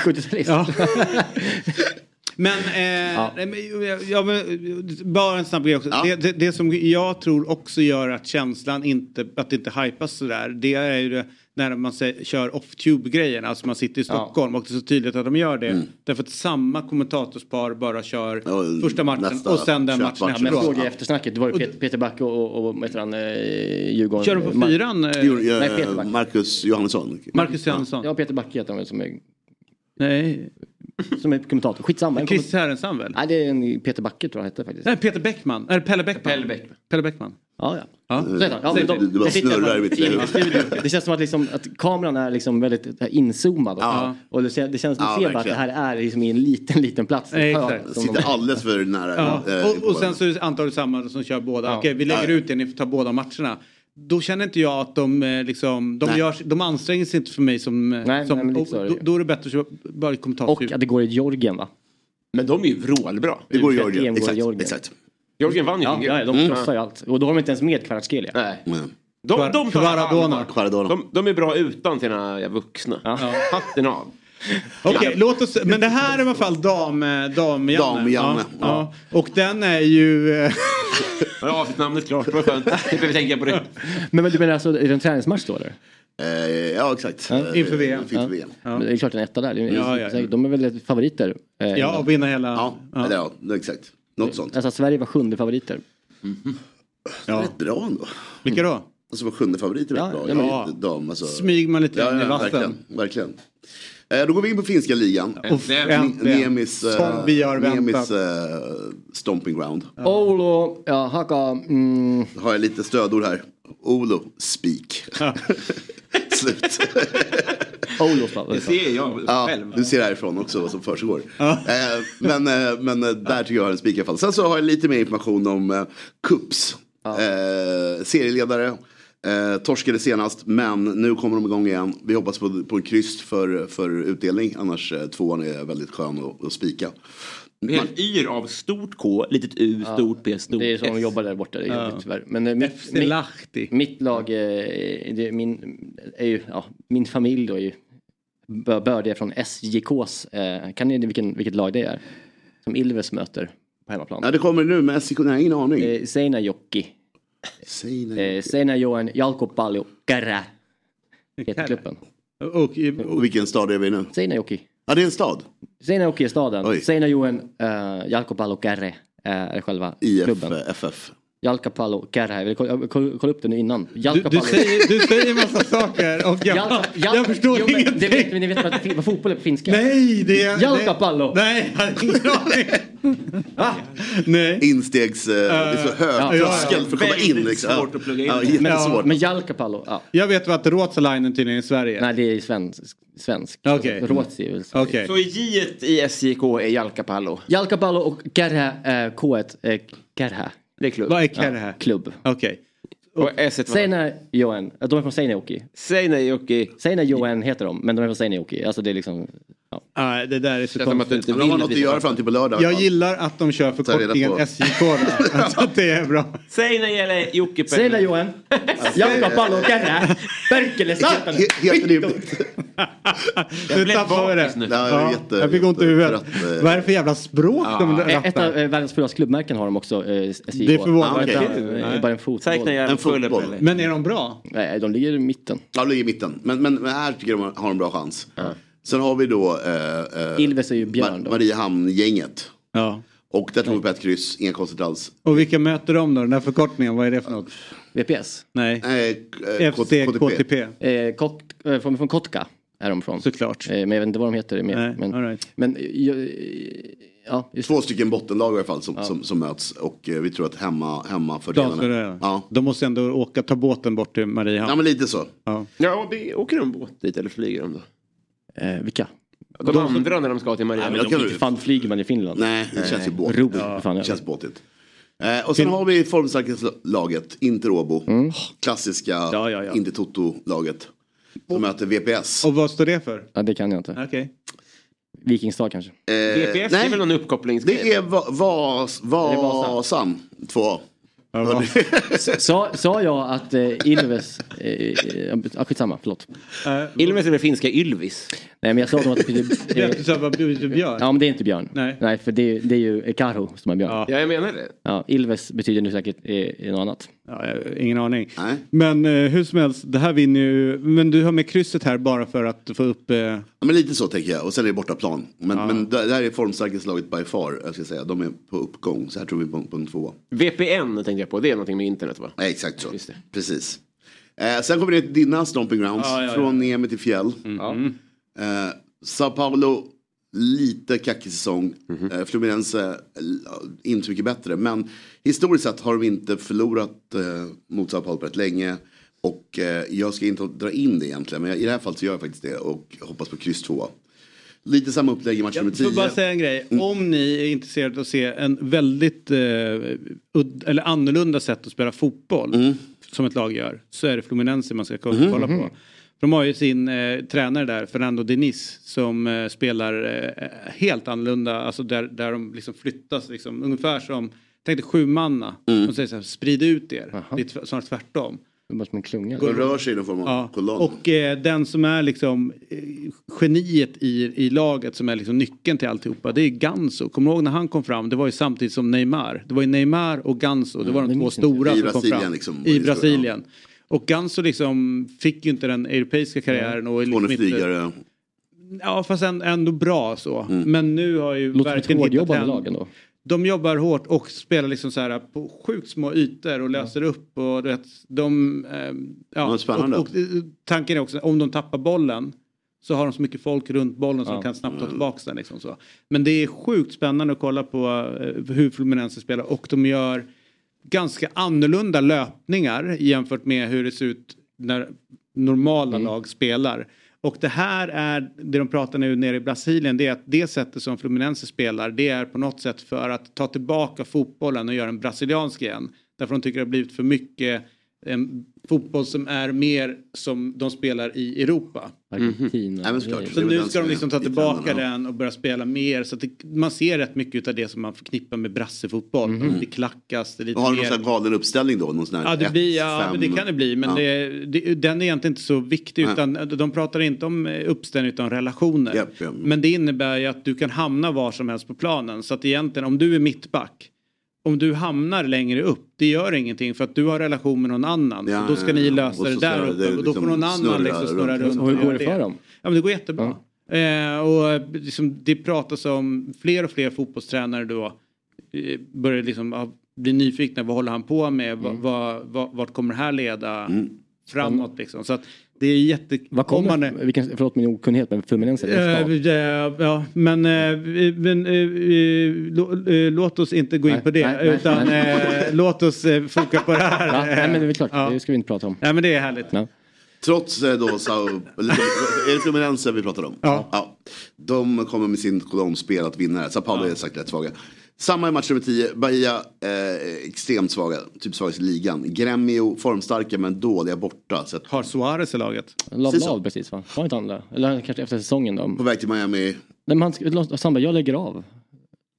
sjuttiotalist? Ja. Men, eh, ja. Ja, men bara en snabb grej också. Ja. Det, det, det som jag tror också gör att känslan inte, att det inte hypas sådär. Det är ju det, när man se, kör off-tube-grejerna. Alltså man sitter i Stockholm ja. och det är så tydligt att de gör det. Mm. Därför att samma kommentatorspar bara kör ja, första matchen nästa, och sen den matchen. matchen. Ja, men såg jag eftersnacket. Det var ju Peter, Peter Back och, och, och med han, eh, Djurgården. Kör de på fyran? Eh, Djur, jag, nej, Peter Back. Marcus Johansson. Marcus Johansson. Ja, Peter Back heter han som är... Nej... som är kommentator. Skitsamma. Chris Härensam väl? Nej, det är en Peter Backe tror jag heter faktiskt. Nej, Peter Bäckman. Eller Pelle Bäckman. Pelle Bäckman. Pelle Bäckman. Ja, ja. ja. Så heter han. Ja, de, du, du bara snurrar i mitt huvud. Det känns som att, liksom, att kameran är liksom väldigt inzoomad. Och, ja. och det, det känns ja, fel att det här är liksom i en liten, liten plats. Nej, exakt. De sitter alldeles för nära. Ja. Äh, och, och sen så är det antagligen samma som kör båda. Ja. Okej, vi lägger ja. ut det. Ni får ta båda matcherna. Då känner inte jag att de liksom de, gör, de anstränger sig inte för mig som, nej, som nej, och, är då, då är det bättre att bara kommentar. Och att det går i Jorgen va? Men de är ju vrålbra. Det går i Jorgen. Exakt, Jorgen. Exakt. Jorgen vann ju. Ja, ja, de krossar ju mm. allt. Och då har de inte ens med Kvaratskhelia. Nej. Mm. De, de, de, Kvaradona. Kvaradona. de de är bra utan sina vuxna. Ja. Hatten av. Okej, okay, låt oss, men det här är i alla fall dam, dam Janne. Dam Janne. Ja, ja. Ja. Och den är ju... ja, sitt namn är klart, det var skönt. Jag behöver tänka på det. Men, men du menar alltså, är det en träningsmatch då eller? Eh, ja, exakt. Ja. Inför V M. Ja. Ja. Ja. Det är klart en etta där. Ja, ja, ja. De är väl föfavoriter. Eh, ja, och vinna hela... Ja, ja. ja. ja exakt. Något sånt. Alltså, Sverige var sjunde favoriter. Mm-hmm. Ja. Det är rätt bra ändå. Vilka då? Alltså, var sjunde favoriter rätt bra. Ja, ja. Dam, alltså... Smyg man lite ja, ja, i vatten. Verkligen, verkligen. Då går vi in på finska ligan. Niemis stomping ground. Oulu, ja, haka. Har jag lite stödord här. Oulu, speak. Slut. Olof, det ser jag ja, själv. Du ser härifrån också vad som försiggår. Ja. Men, men där tycker jag har en spik i alla fall. Sen så har jag lite mer information om Cups. Ja. Eh, serieledare. Eh, torskade senast, men nu kommer de igång igen. Vi hoppas på, på en kryss för, för utdelning. Annars eh, tvåan är väldigt skön att, att spika. Man... En yr av stort K, litet U, ja, stort P, stort S. Det är som de jobbar där borta, det är ja, tyvärr. Men eh, mitt, mitt, mitt lag, eh, det, min, är ju, ja, min familj då är ju bördiga från S J K:s. Eh, kan ni vilken, vilket lag det är? Som Ilves möter på hemmaplan. Ja, det kommer nu med S J K, nej, ingen aning. Eh, Seinäjoki. Seinäjoen jalkapallokärä heter klubben. Och, och vilken stad är vi nu? Seinäjoki. Ja, det är en stad. Seinäjoki är staden. Seinäjoen uh, jalkapallokärä är själva I F, klubben. I F F. Jalkapallokärä. Jag vill kolla, kolla upp det nu innan. Du, du säger du säger massa saker och jag, Jalka, jag, jag förstår jo, ingenting. Det vet, men ni vet att det fotboll är på finska. Nej, det är jalkapallo. Nej, nej. Ah, nej. Instegs uh, uh, så hög tröskel för att komma in, liksom. Svårt att plugga in. Ja, men, ja, men Jalkapallo, ja. Jag vet vad Råtsalinen tydligen är i Sverige. Nej, det är svensk svensk. Okay. Råtsel. Okay. Så J-et i S J K är Jalkapallo. Jalkapallo och Kärhä eh, K ett eh, Kärhä. Det är klubb. Vad är Kärhä? Ja, klubb. Okej. Okay. Och Seinäjoen, de är från Seinäjoki. Seinäjoki. Seinäjoen heter de, men de är från Seinäjoki. Alltså det är liksom ja. Ah, det där är så konstigt. De har något att göra fram till på lördag. Jag gillar att de kör förkortningen S J K. Alltså det är bra. Seinäjoki. Seinäjoen. Jalkapallo och Kärhä. Perkelesatan. Heter det ju. Jag tappade det. Nej, ja, jätte, jag fick ont i huvudet. Vad är det för jävla språk ja, de rattar? Ett av eh, världens första klubbmärken har de också. Eh, det är förvånande. Ah, okay. Bara en fotboll. En fotboll. Men är de bra? Nej, de ligger i mitten. Ja, de ligger i mitten. Men, men här tycker de har en bra chans. Ja. Sen har vi då... Eh, eh, Ilves är ju Björn. Mar- Mariehamn-gänget. Ja. Och där tror vi på ett kryss, inga konstigt alls. Och vilka möter de då? Den här förkortningen, vad är det för något? V P S? Nej. Eh, F C K T P. Eh, Kot, eh, från, från Kotka. Är de från. Såklart. Eh, men jag vet inte vad de heter. Med. Nej, men, all right. Men ja, ja, just två stycken bottenlag i alla fall som, ja, som, som möts. Och eh, vi tror att hemma, hemma fördelarna. Ja. Ja. De måste ändå åka, ta båten bort till Mariehamn. Ja, men lite så. Ja, ja det, åker de båt dit eller flyger de då? Eh, vilka? De, de andra när de ska till Mariehamn. Nej, men de, de fan flyger man i Finland. Nej, det känns ju båt. Roligt. Ja. Fan, det känns båtigt. Eh, och sen fin- har vi formstarkaste-laget, inte Råbo. Mm. Klassiska, ja, ja, ja. Inte Toto-laget. Som möter V P S. Och vad står det för? Ja, det kan jag inte. Okej. Okay. Vikingstad kanske. Eh, V P S nej, är väl någon uppkopplingsgrej? Det är va, va, va, Vasan. Två. Ja, sa, sa jag att eh, Ilves eh, ah, skitsamma, förlåt uh, Ilves är det finska Ylvis. Nej men jag sa att de att det är Björn. Ja men det är inte Björn. Nej, Nej för det, det är ju Karo som är Björn. Ja jag menar det ja, Ilves betyder nu säkert eh, något annat ja, ingen aning. Nej. Men eh, hur som helst, det här vinner ju. Men du har med krysset här bara för att få upp eh... ja, men lite så tänker jag. Och sen är det borta plan. Men, ja. men det här är formstarkaste laget by far, jag ska säga. De är på uppgång, så här tror vi på, på en tvåa. V P N tänkte jag på. Det är någonting med internet va? Ja, exakt så. Just det. Precis. Eh, sen kommer det till dina stomping grounds. Ah, ja, ja. Från Niemi till Fjäll. Mm-hmm. Eh, Sao Paulo lite kackig säsong. Mm-hmm. Eh, Fluminense inte mycket bättre. Men historiskt sett har de inte förlorat eh, mot Sao Paulo på rätt länge. Och eh, jag ska inte dra in det egentligen. Men jag, i det här fallet så gör jag faktiskt det. Och hoppas på kryss två. Lite samma upplägg i match nummer tio. Jag får bara säga en grej. Mm. Om ni är intresserade av att se en väldigt eh, udd, eller annorlunda sätt att spela fotboll mm. som ett lag gör, så är det Fluminense man ska kolla mm. på. De har ju sin eh, tränare där, Fernando Diniz, som eh, spelar eh, helt annorlunda. Alltså där, där de liksom flyttas liksom, ungefär som, tänkte sju manna. Mm. De säger så här, sprid ut er. Aha. Det är snarare tvärtom. Klunga, och rör sig i någon form av ja. kolonn. Och eh, den som är liksom eh, geniet i, i laget, som är liksom nyckeln till alltihopa, det är Ganso. Kommer ihåg när han kom fram? Det var ju samtidigt som Neymar. Det var ju Neymar och Ganso. Det mm, var de två stora som kom fram. Liksom, I Brasilien. Ja. Och Ganso liksom fick ju inte den europeiska karriären. Mm. Och liksom inte, ja, fast ändå bra så. Mm. Men nu har ju låter verkligen hittat hem. Lagen då. De jobbar hårt och spelar liksom så här på sjukt små ytor och löser ja. upp och du vet, de eh, ja och, och tanken är också om de tappar bollen så har de så mycket folk runt bollen som ja. kan snabbt ta tillbaka den liksom så. Men det är sjukt spännande att kolla på eh, hur Fluminense spelar och de gör ganska annorlunda löpningar jämfört med hur det ser ut när normala mm. lag spelar. Och det här är det de pratar nu nere i Brasilien. Det är att det sättet som Fluminense spelar, det är på något sätt för att ta tillbaka fotbollen och göra en brasiliansk igen. Därför de tycker det har blivit för mycket en fotboll som är mer som de spelar i Europa. Argentina. Mm. Mm. Så nu ska de liksom ta tillbaka den och börja spela mer. Så att det, man ser rätt mycket av det som man förknippar med brassefotboll. Mm. Det klackas. Det lite har du någon mer. Sån här galen uppställning då? Någon sån här ja, det, ett, blir, ja men det kan det bli. Men ja. det, det, den är egentligen inte så viktig. Utan, de pratar inte om uppställning utan relationer. Yep, yep. Men det innebär ju att du kan hamna var som helst på planen. Så att egentligen om du är mittback. Om du hamnar längre upp, det gör ingenting för att du har relation med någon annan. Ja, då ska ja, ni lösa det där uppe och då liksom får någon annan liksom snurra runt. Och hur går det för dem? Ja, men det går jättebra. Ja. Eh, och liksom, det pratas om fler och fler fotbollstränare då eh, börjar liksom, ah, bli nyfikna. Vad håller han på med? Va, mm. va, va, vart kommer det här leda mm. framåt liksom? Så att det är jätte... Vad kommer... Vi kan, förlåt min okunnighet, men Fluminense är det äh, ja, men, äh, men äh, äh, låt oss inte gå in nej, på det. Nej, utan nej, nej. Äh, låt oss äh, foka på det här. Ja, nej, men det är klart. Ja. Det ska vi inte prata om. Nej, men det är härligt. No. Trots då, så, är det Fluminense vi pratar om? Ja. ja. De kommer med sin kolomspel att vinna här. Sao Paulo ja. är sagt rätt svaga. Samma i match nummer tio. Bahia eh, extremt svaga. Typ svagast i ligan. Gremio formstarka men dåliga borta. Så att... Har Suarez i laget? Laval precis va? Var inte han där? Eller kanske efter säsongen då? På väg till Miami. Nej men han... Sandberg, jag lägger av.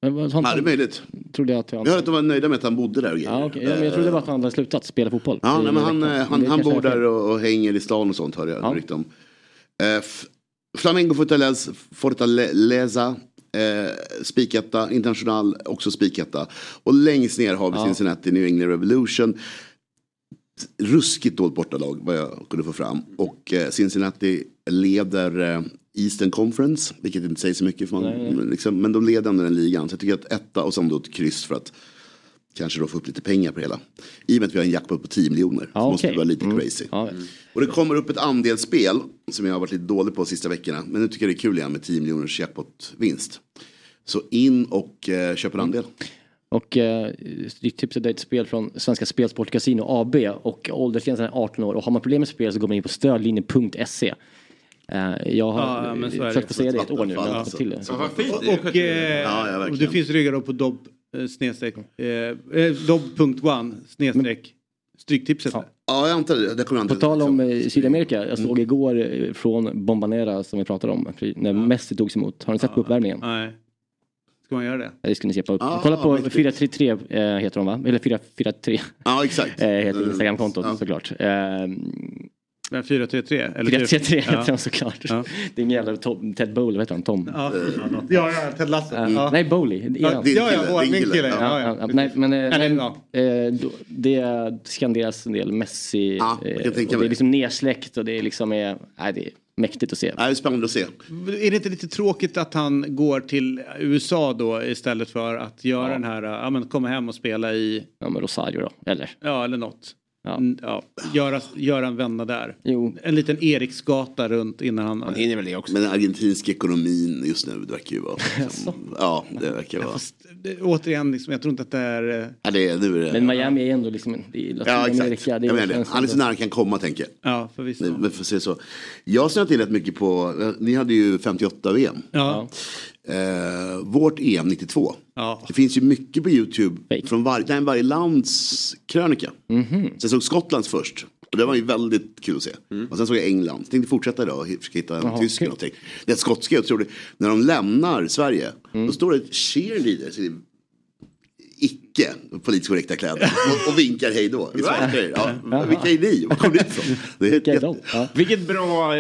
Han, ja, det är möjligt. Trodde jag, att han... jag hörde att de var nöjda med att han bodde där. Och ja, okay. ja, men jag trodde bara att han hade slutat spela fotboll. Ja, nej, men han, han, han bor där och, och hänger i stan och sånt, hörde jag ja. rykte om. Eh, F- Flamengo Fortaleza, Fortaleza eh, spiketta, International också spiketta. Och längst ner har vi ja. Cincinnati New England Revolution. Ruskigt dåligt bortalag, vad jag kunde få fram. Och eh, Cincinnati leder... Eh, Eastern Conference, vilket inte säger så mycket för man, nej, nej. Liksom, men de leder ändå den ligan. Så jag tycker att etta och sen då ett kryss för att kanske då få upp lite pengar på hela. I och med att vi har en jackpot på tio miljoner ah, så okay. måste det vara lite mm. crazy. Ah, mm. Och det kommer upp ett andelsspel som jag har varit lite dålig på de sista veckorna. Men nu tycker jag det är kul igen med tio miljoners jackpot-vinst. Så in och eh, köp en andel. Mm. Och eh, Stryktipset är ett spel från Svenska Spelsport Casino A B och åldersgränsen är arton år. Och har man problem med spel så går man in på stödlinjen punkt se. Jag har ja, försökt att säga det ett år nu. Ja. Till det. Ja, och, och, eh, ja, och det finns ryggar då på dob, eh, snedstreck, eh, dob.one snedstreck stryktipset. Ja. ja, jag antar det. det kommer jag antar på tal om eh, Sydamerika. Jag såg mm. igår från Bombanera som vi pratade om. När ja. Messi togs emot. Har ni sett ja. på uppvärmningen? Nej. Ska man göra det? Ja, det ska ni se på. Ah, kolla på fyra tre tre eh, heter de va? Eller fyra fyra tre. Ja, exakt. eh, heter Instagramkontot ja. såklart. Eh, fyra tre tre eller fyra tre tre heter han såklart. Ja. Det är en jävla Tom, Ted Bowley, vet han, Tom. Ja, ja, ja Ted Lasse. Mm. Ja. Nej, Bowley. Ja, ja, min kille. Ja, ja. Nej, men eh, det skanderas en del Messi. Ja, eh, och det är liksom nedsläckt och det är liksom är, nej, det är mäktigt att se. Ja, det är spännande att se. Är det inte lite tråkigt att han går till U S A då istället för att göra ja. den här, ja men komma hem och spela i ja, men Rosario då, eller? Ja, eller något. Ja. Ja, göra, göra en vända där. Jo. En liten Eriksgata runt innan han... Han hinner väl det också. Men den argentinska ekonomin just nu verkar ju vara... Liksom, ja, det verkar vara... Fast, det, återigen, liksom, jag tror inte att det är... Ja, det, nu är det, men Miami är ändå liksom... Det är ja, exakt. Det är jag menar det. Han är så nära han kan komma, tänker jag. Ja, förvisso. Men, men för att se så. Jag snöt in rätt mycket på... Ni hade ju femtioåtta V M. Ja. Eh, vårt E M nittiotvå. Ja. Det finns ju mycket på YouTube Fake. från var- nej, varje lands krönika. Mm-hmm. Sen såg Skottlands först. Och det var ju väldigt kul att se. Mm. Och sen såg jag England. Jag tänkte fortsätta idag och försöka hitta en Aha, tysk cool. någonting. Det är skotska, jag tror det. När de lämnar Sverige, mm. då står det ett cheerleader. Så det är icke politiskt korrekta kläder. Och, och vinkar hej då. I Sverige. Ja, ja. Vilka är ni? Var kom ni ifrån? Det är vilka är de? Ja. Vilket bra...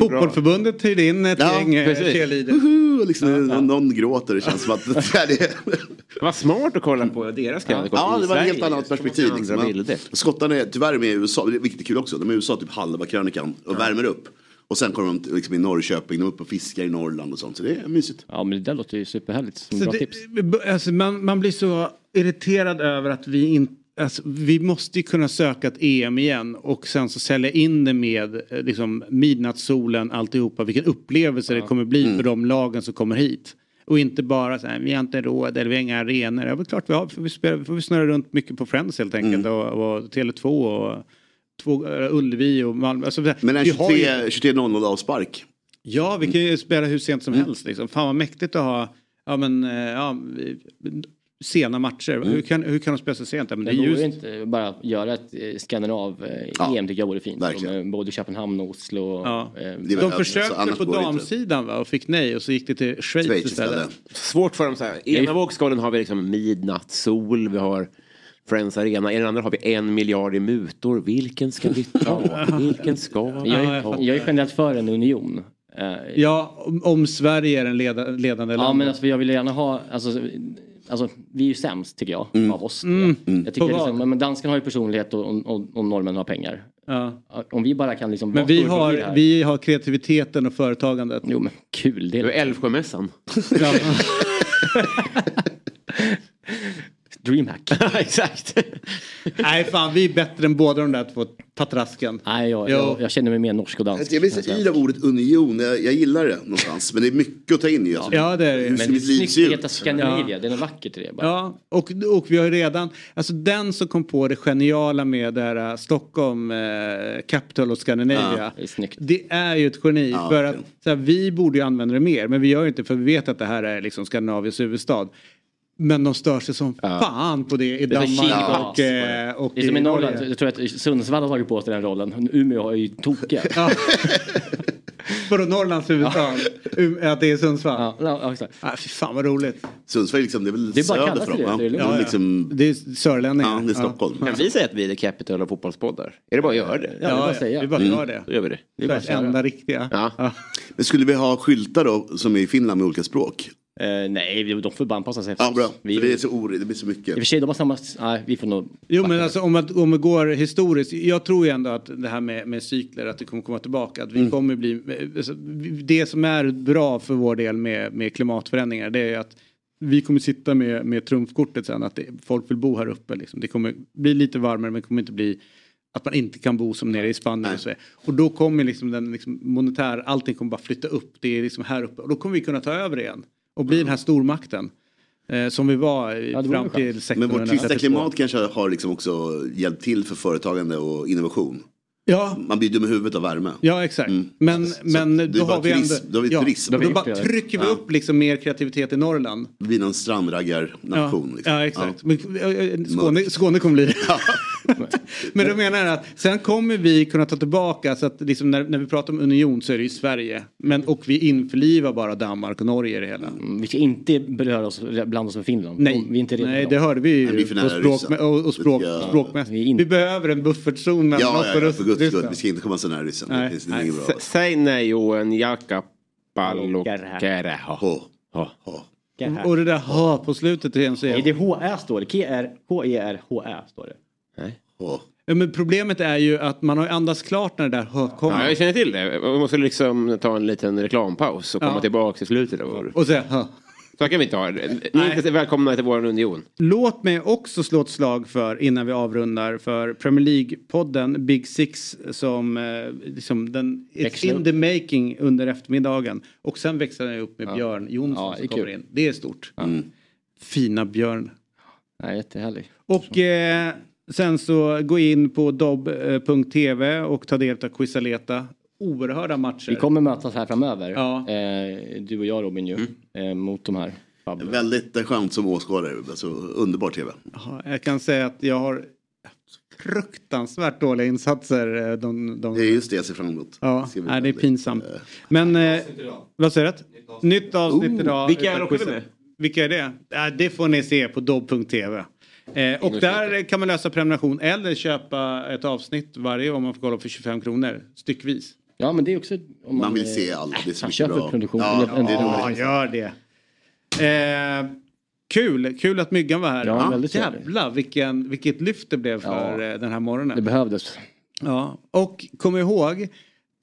Fotbollförbundet hyrde in ett ja, gäng cheerleader. Woho, liksom, ja, ja. Någon gråter. Det känns som att... Det var smart att kolla på deras kläder. Ja, det var ett helt annat perspektiv. Liksom. Skottarna är tyvärr med i U S A, vilket är kul också. De är i U S A typ halva krönikan och ja. värmer upp. Och sen kommer de liksom i Norrköping, de är uppe och fiskar i Norrland och sånt. Så det är mysigt. Ja, men det där låter ju superhärligt. Som bra det, tips. Alltså, man, man blir så irriterad över att vi inte... Alltså, vi måste ju kunna söka ett E M igen och sen så sälja in det med liksom, midnattssolen, alltihopa. Vilken upplevelse ja. det kommer bli mm. för de lagen som kommer hit. Och inte bara så här, vi har inte råd eller vi har inga arenor. Ja, klart vi har, för vi, spelar, för vi snurrar runt mycket på Friends helt enkelt mm. och, och Tele två och... Två, Ullevi och Malmö. Alltså, men en tjugotre noll noll avspark Ja, vi kan ju spela hur sent som mm. helst. Liksom. Fan vad mäktigt att ha ja, men, ja, sena matcher. Mm. Hur, kan, hur kan de spela så sent? Men det går just... ju inte bara göra ett Skandinav-E M ja, tycker jag vore fint. Som, både Köpenhamn och Oslo. Ja. Och, eh, de de försökte på damsidan va, och fick nej och så gick det till Schweiz, Schweiz istället. istället. Svårt för dem så här. I ena vågskålen har vi liksom midnattssol, vi har... Friends Arena. I den andra har vi en miljard i mutor. Vilken ska vi ta? Vilken ska vi ta? Jag, jag är generellt för en union. Ja, om, om Sverige är en leda, ledande land. Ja, men alltså, jag vill gärna ha... Alltså, alltså, vi är ju sämst, tycker jag, mm. av oss. Mm. Mm. Jag tycker liksom, men danskarna har ju personlighet och, och, och norrmän har pengar. Ja. Om vi bara kan liksom... Men vi har, vi har kreativiteten och företagandet. Jo, men kul. Det är Älvsjömässan. Ja. Dreamhack. Exakt. Nej fan, vi är bättre än båda de där två patrasken. Nej, jag, jag, jag känner mig mer norsk och dansk. Jag vill i av ordet union, jag, jag gillar det någonstans. Men det är mycket att ta in i. Alltså. Ja, det är det. Men det snyggt att Skandinavia, ja. Det är något vackert i det. Bara. Ja, och, och vi har ju redan, alltså den som kom på det geniala med det här Stockholm, eh, Capital och Skandinavia. Ja, det, det är ju ett geni. Ja, för att så här, vi borde ju använda det mer, men vi gör ju inte för vi vet att det här är liksom Skandinaviens huvudstad. Men de stör sig som ja. fan på det i Danmark och, ja. och, och det är som i Norrland. Jag tror att Sundsvall har tagit på sig den rollen. Umeå har ju tokiga. Ja. För Norrlands huvudstad. Ja. Att det är Sundsvall. Ja, ja exakt. Ah, fy fan vad roligt. Sundsvall liksom, det är väl det är söder från. Det, det, ja, ja. Liksom... det är sörlänningar. Ja, det är Stockholm. Ja. Kan vi säga att vi är capital och fotbollspoddar? Är det bara att göra det? Ja, ja, vi bara säger. Vi bara gör det. Mm. Då gör vi det. Det är bara det enda riktiga. Ja. Ja. Men skulle vi ha skyltar då som är i Finland med olika språk? Uh, nej, de får bandpassa sig. Ja, bra. Vi, det är så origt, det blir så mycket. I och för sig, de har samma... Nej, vi får nog... Jo, men alltså, om, att, om vi går historiskt... Jag tror ju ändå att det här med, med cykler, att det kommer komma tillbaka. Att vi mm. kommer bli... Det som är bra för vår del med, med klimatförändringar, det är att vi kommer sitta med, med trumfkortet sen. Att det, folk vill bo här uppe. Liksom. Det kommer bli lite varmare, men det kommer inte bli... Att man inte kan bo som nere i Spanien och så. Och då kommer liksom den liksom, monetär... Allting kommer bara flytta upp. Det är liksom här uppe. Och då kommer vi kunna ta över igen. Och blir den här stormakten eh, som vi var ja, fram till sektorn. Men vårt tysta klimat kanske har liksom också hjälpt till för företagande och innovation. Ja. Man blir dum i huvudet av värme. Ja, exakt. Mm. Men, så, men så, då, då har vi turism, ändå... Då har vi ja, turism. Då, då bara trycker vi ja. upp liksom mer kreativitet i Norrland. Det blir någon strandraggar-nation. Ja, liksom. ja exakt. Ja. Men, Skåne, Skåne kommer bli det. Ja. Men då menar jag att sen kommer vi kunna ta tillbaka så att liksom när, när vi pratar om union så är det ju Sverige. Men, och vi införlivar bara Danmark och Norge i det hela. Mm, vi ska inte beröra oss bland oss med Finland. Nej, vi inte Nej det hörde vi ju. Vi och språk, med, och, och språk, ja. språk med. Vi, vi behöver en buffertzon mellan ja, oss och ja, ja, Gud, Gud, vi ska inte komma så nära ryssen. Nej. Det finns nej. Bra. S- säg nej och en jacka pallokare. Och det där H på slutet igen så är det H-E står det. K-E-R-H-E-R-H-E står det. Nej. H. Ja, men problemet är ju att man har andats klart när det där H kommer. Ja, jag känner till det. Vi måste liksom ta en liten reklampaus och komma ja. tillbaka till slutet. Av och säga H. Så kan vi inte ha det. Ni välkomna till vår union. Låt mig också slå ett slag för, innan vi avrundar, för Premier League-podden Big Six som eh, liksom den it's in the making under eftermiddagen. Och sen växlar den upp med ja. Björn Jonsson ja, som kommer kul. in. Det är stort. Ja. Mm. Fina Björn. Ja, jättehärlig. Och eh, sen så gå in på dobb punkt tv och ta del av Quisaleta. Oerhörda matcher. Vi kommer mötas här framöver. Ja. Eh, du och jag, Robin, ju. Mm. Eh, mot de här. Fabler. Väldigt skönt som åskådare. Alltså, underbar tv. Aha, jag kan säga att jag har fruktansvärt dåliga insatser. De, de... Det är just det jag ser fram emot. Ja, det, nej, det är pinsamt. Äh... Men, eh, vad säger du? Nytt avsnitt oh, idag. Vilka är, utan, med? vilka är det? Eh, det får ni se på dobb punkt tv. Eh, och där kan man lösa prenumeration eller köpa ett avsnitt varje om man får kolla för tjugofem kronor styckvis. Ja, men det är också... Om man, man vill se allt. Det är så mycket bra. Ja, ja, ja, gör det. Eh, kul. Kul att Myggan var här. Ja, ja, väldigt jävla. Vilken, vilket lyft det blev för ja, den här morgonen. Det behövdes. Ja, och kom ihåg...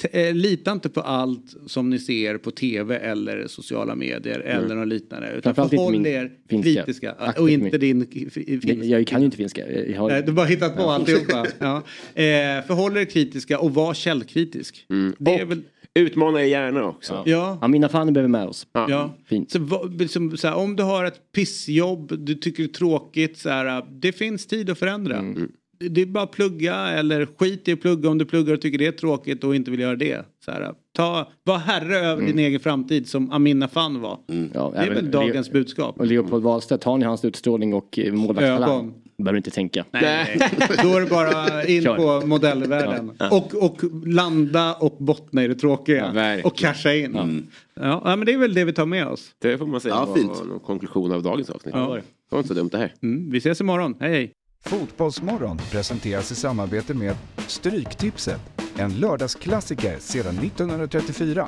T- lita inte på allt som ni ser på tv eller sociala medier mm. eller något liknande. Utan förhåll er kritiska. Och inte min. din f- finska. Jag kan ju inte finska. Jag har... Du bara hittat på ja. alltihopa. Ja. Eh, förhåll er kritiska och var källkritisk. Mm. Det är väl... Utmana er gärna också. Ja. Ja. Amin Affane behöver med oss. Ja. Ja. Fint. Så, liksom, så här, om du har ett pissjobb, du tycker det är tråkigt, så här, det finns tid att förändra. Mm. det är bara att plugga, eller skit i att plugga om du pluggar och tycker det är tråkigt och inte vill göra det. Så här, ta, var herre över mm. din egen framtid som Amin Affane var. Mm. Ja, det är väl dagens Le- budskap. Och Leopold Wahlstedt, har ni hans utstrålning och målvaktstalang? Behöver inte tänka. Nej, nej. Då är det bara in på modellvärlden. Ja. Och, och landa och bottna i det tråkiga. Ja, och casha in. Mm. Ja, men det är väl det vi tar med oss. Det får man säga. Ja, fint. Var, var konklusion av dagens avsnitt. Ja. Det var inte så dumt det här. Mm. Vi ses imorgon. Hej, hej. Fotbollsmorgon presenteras i samarbete med Stryktipset. En lördagsklassiker sedan nittonhundratrettiofyra.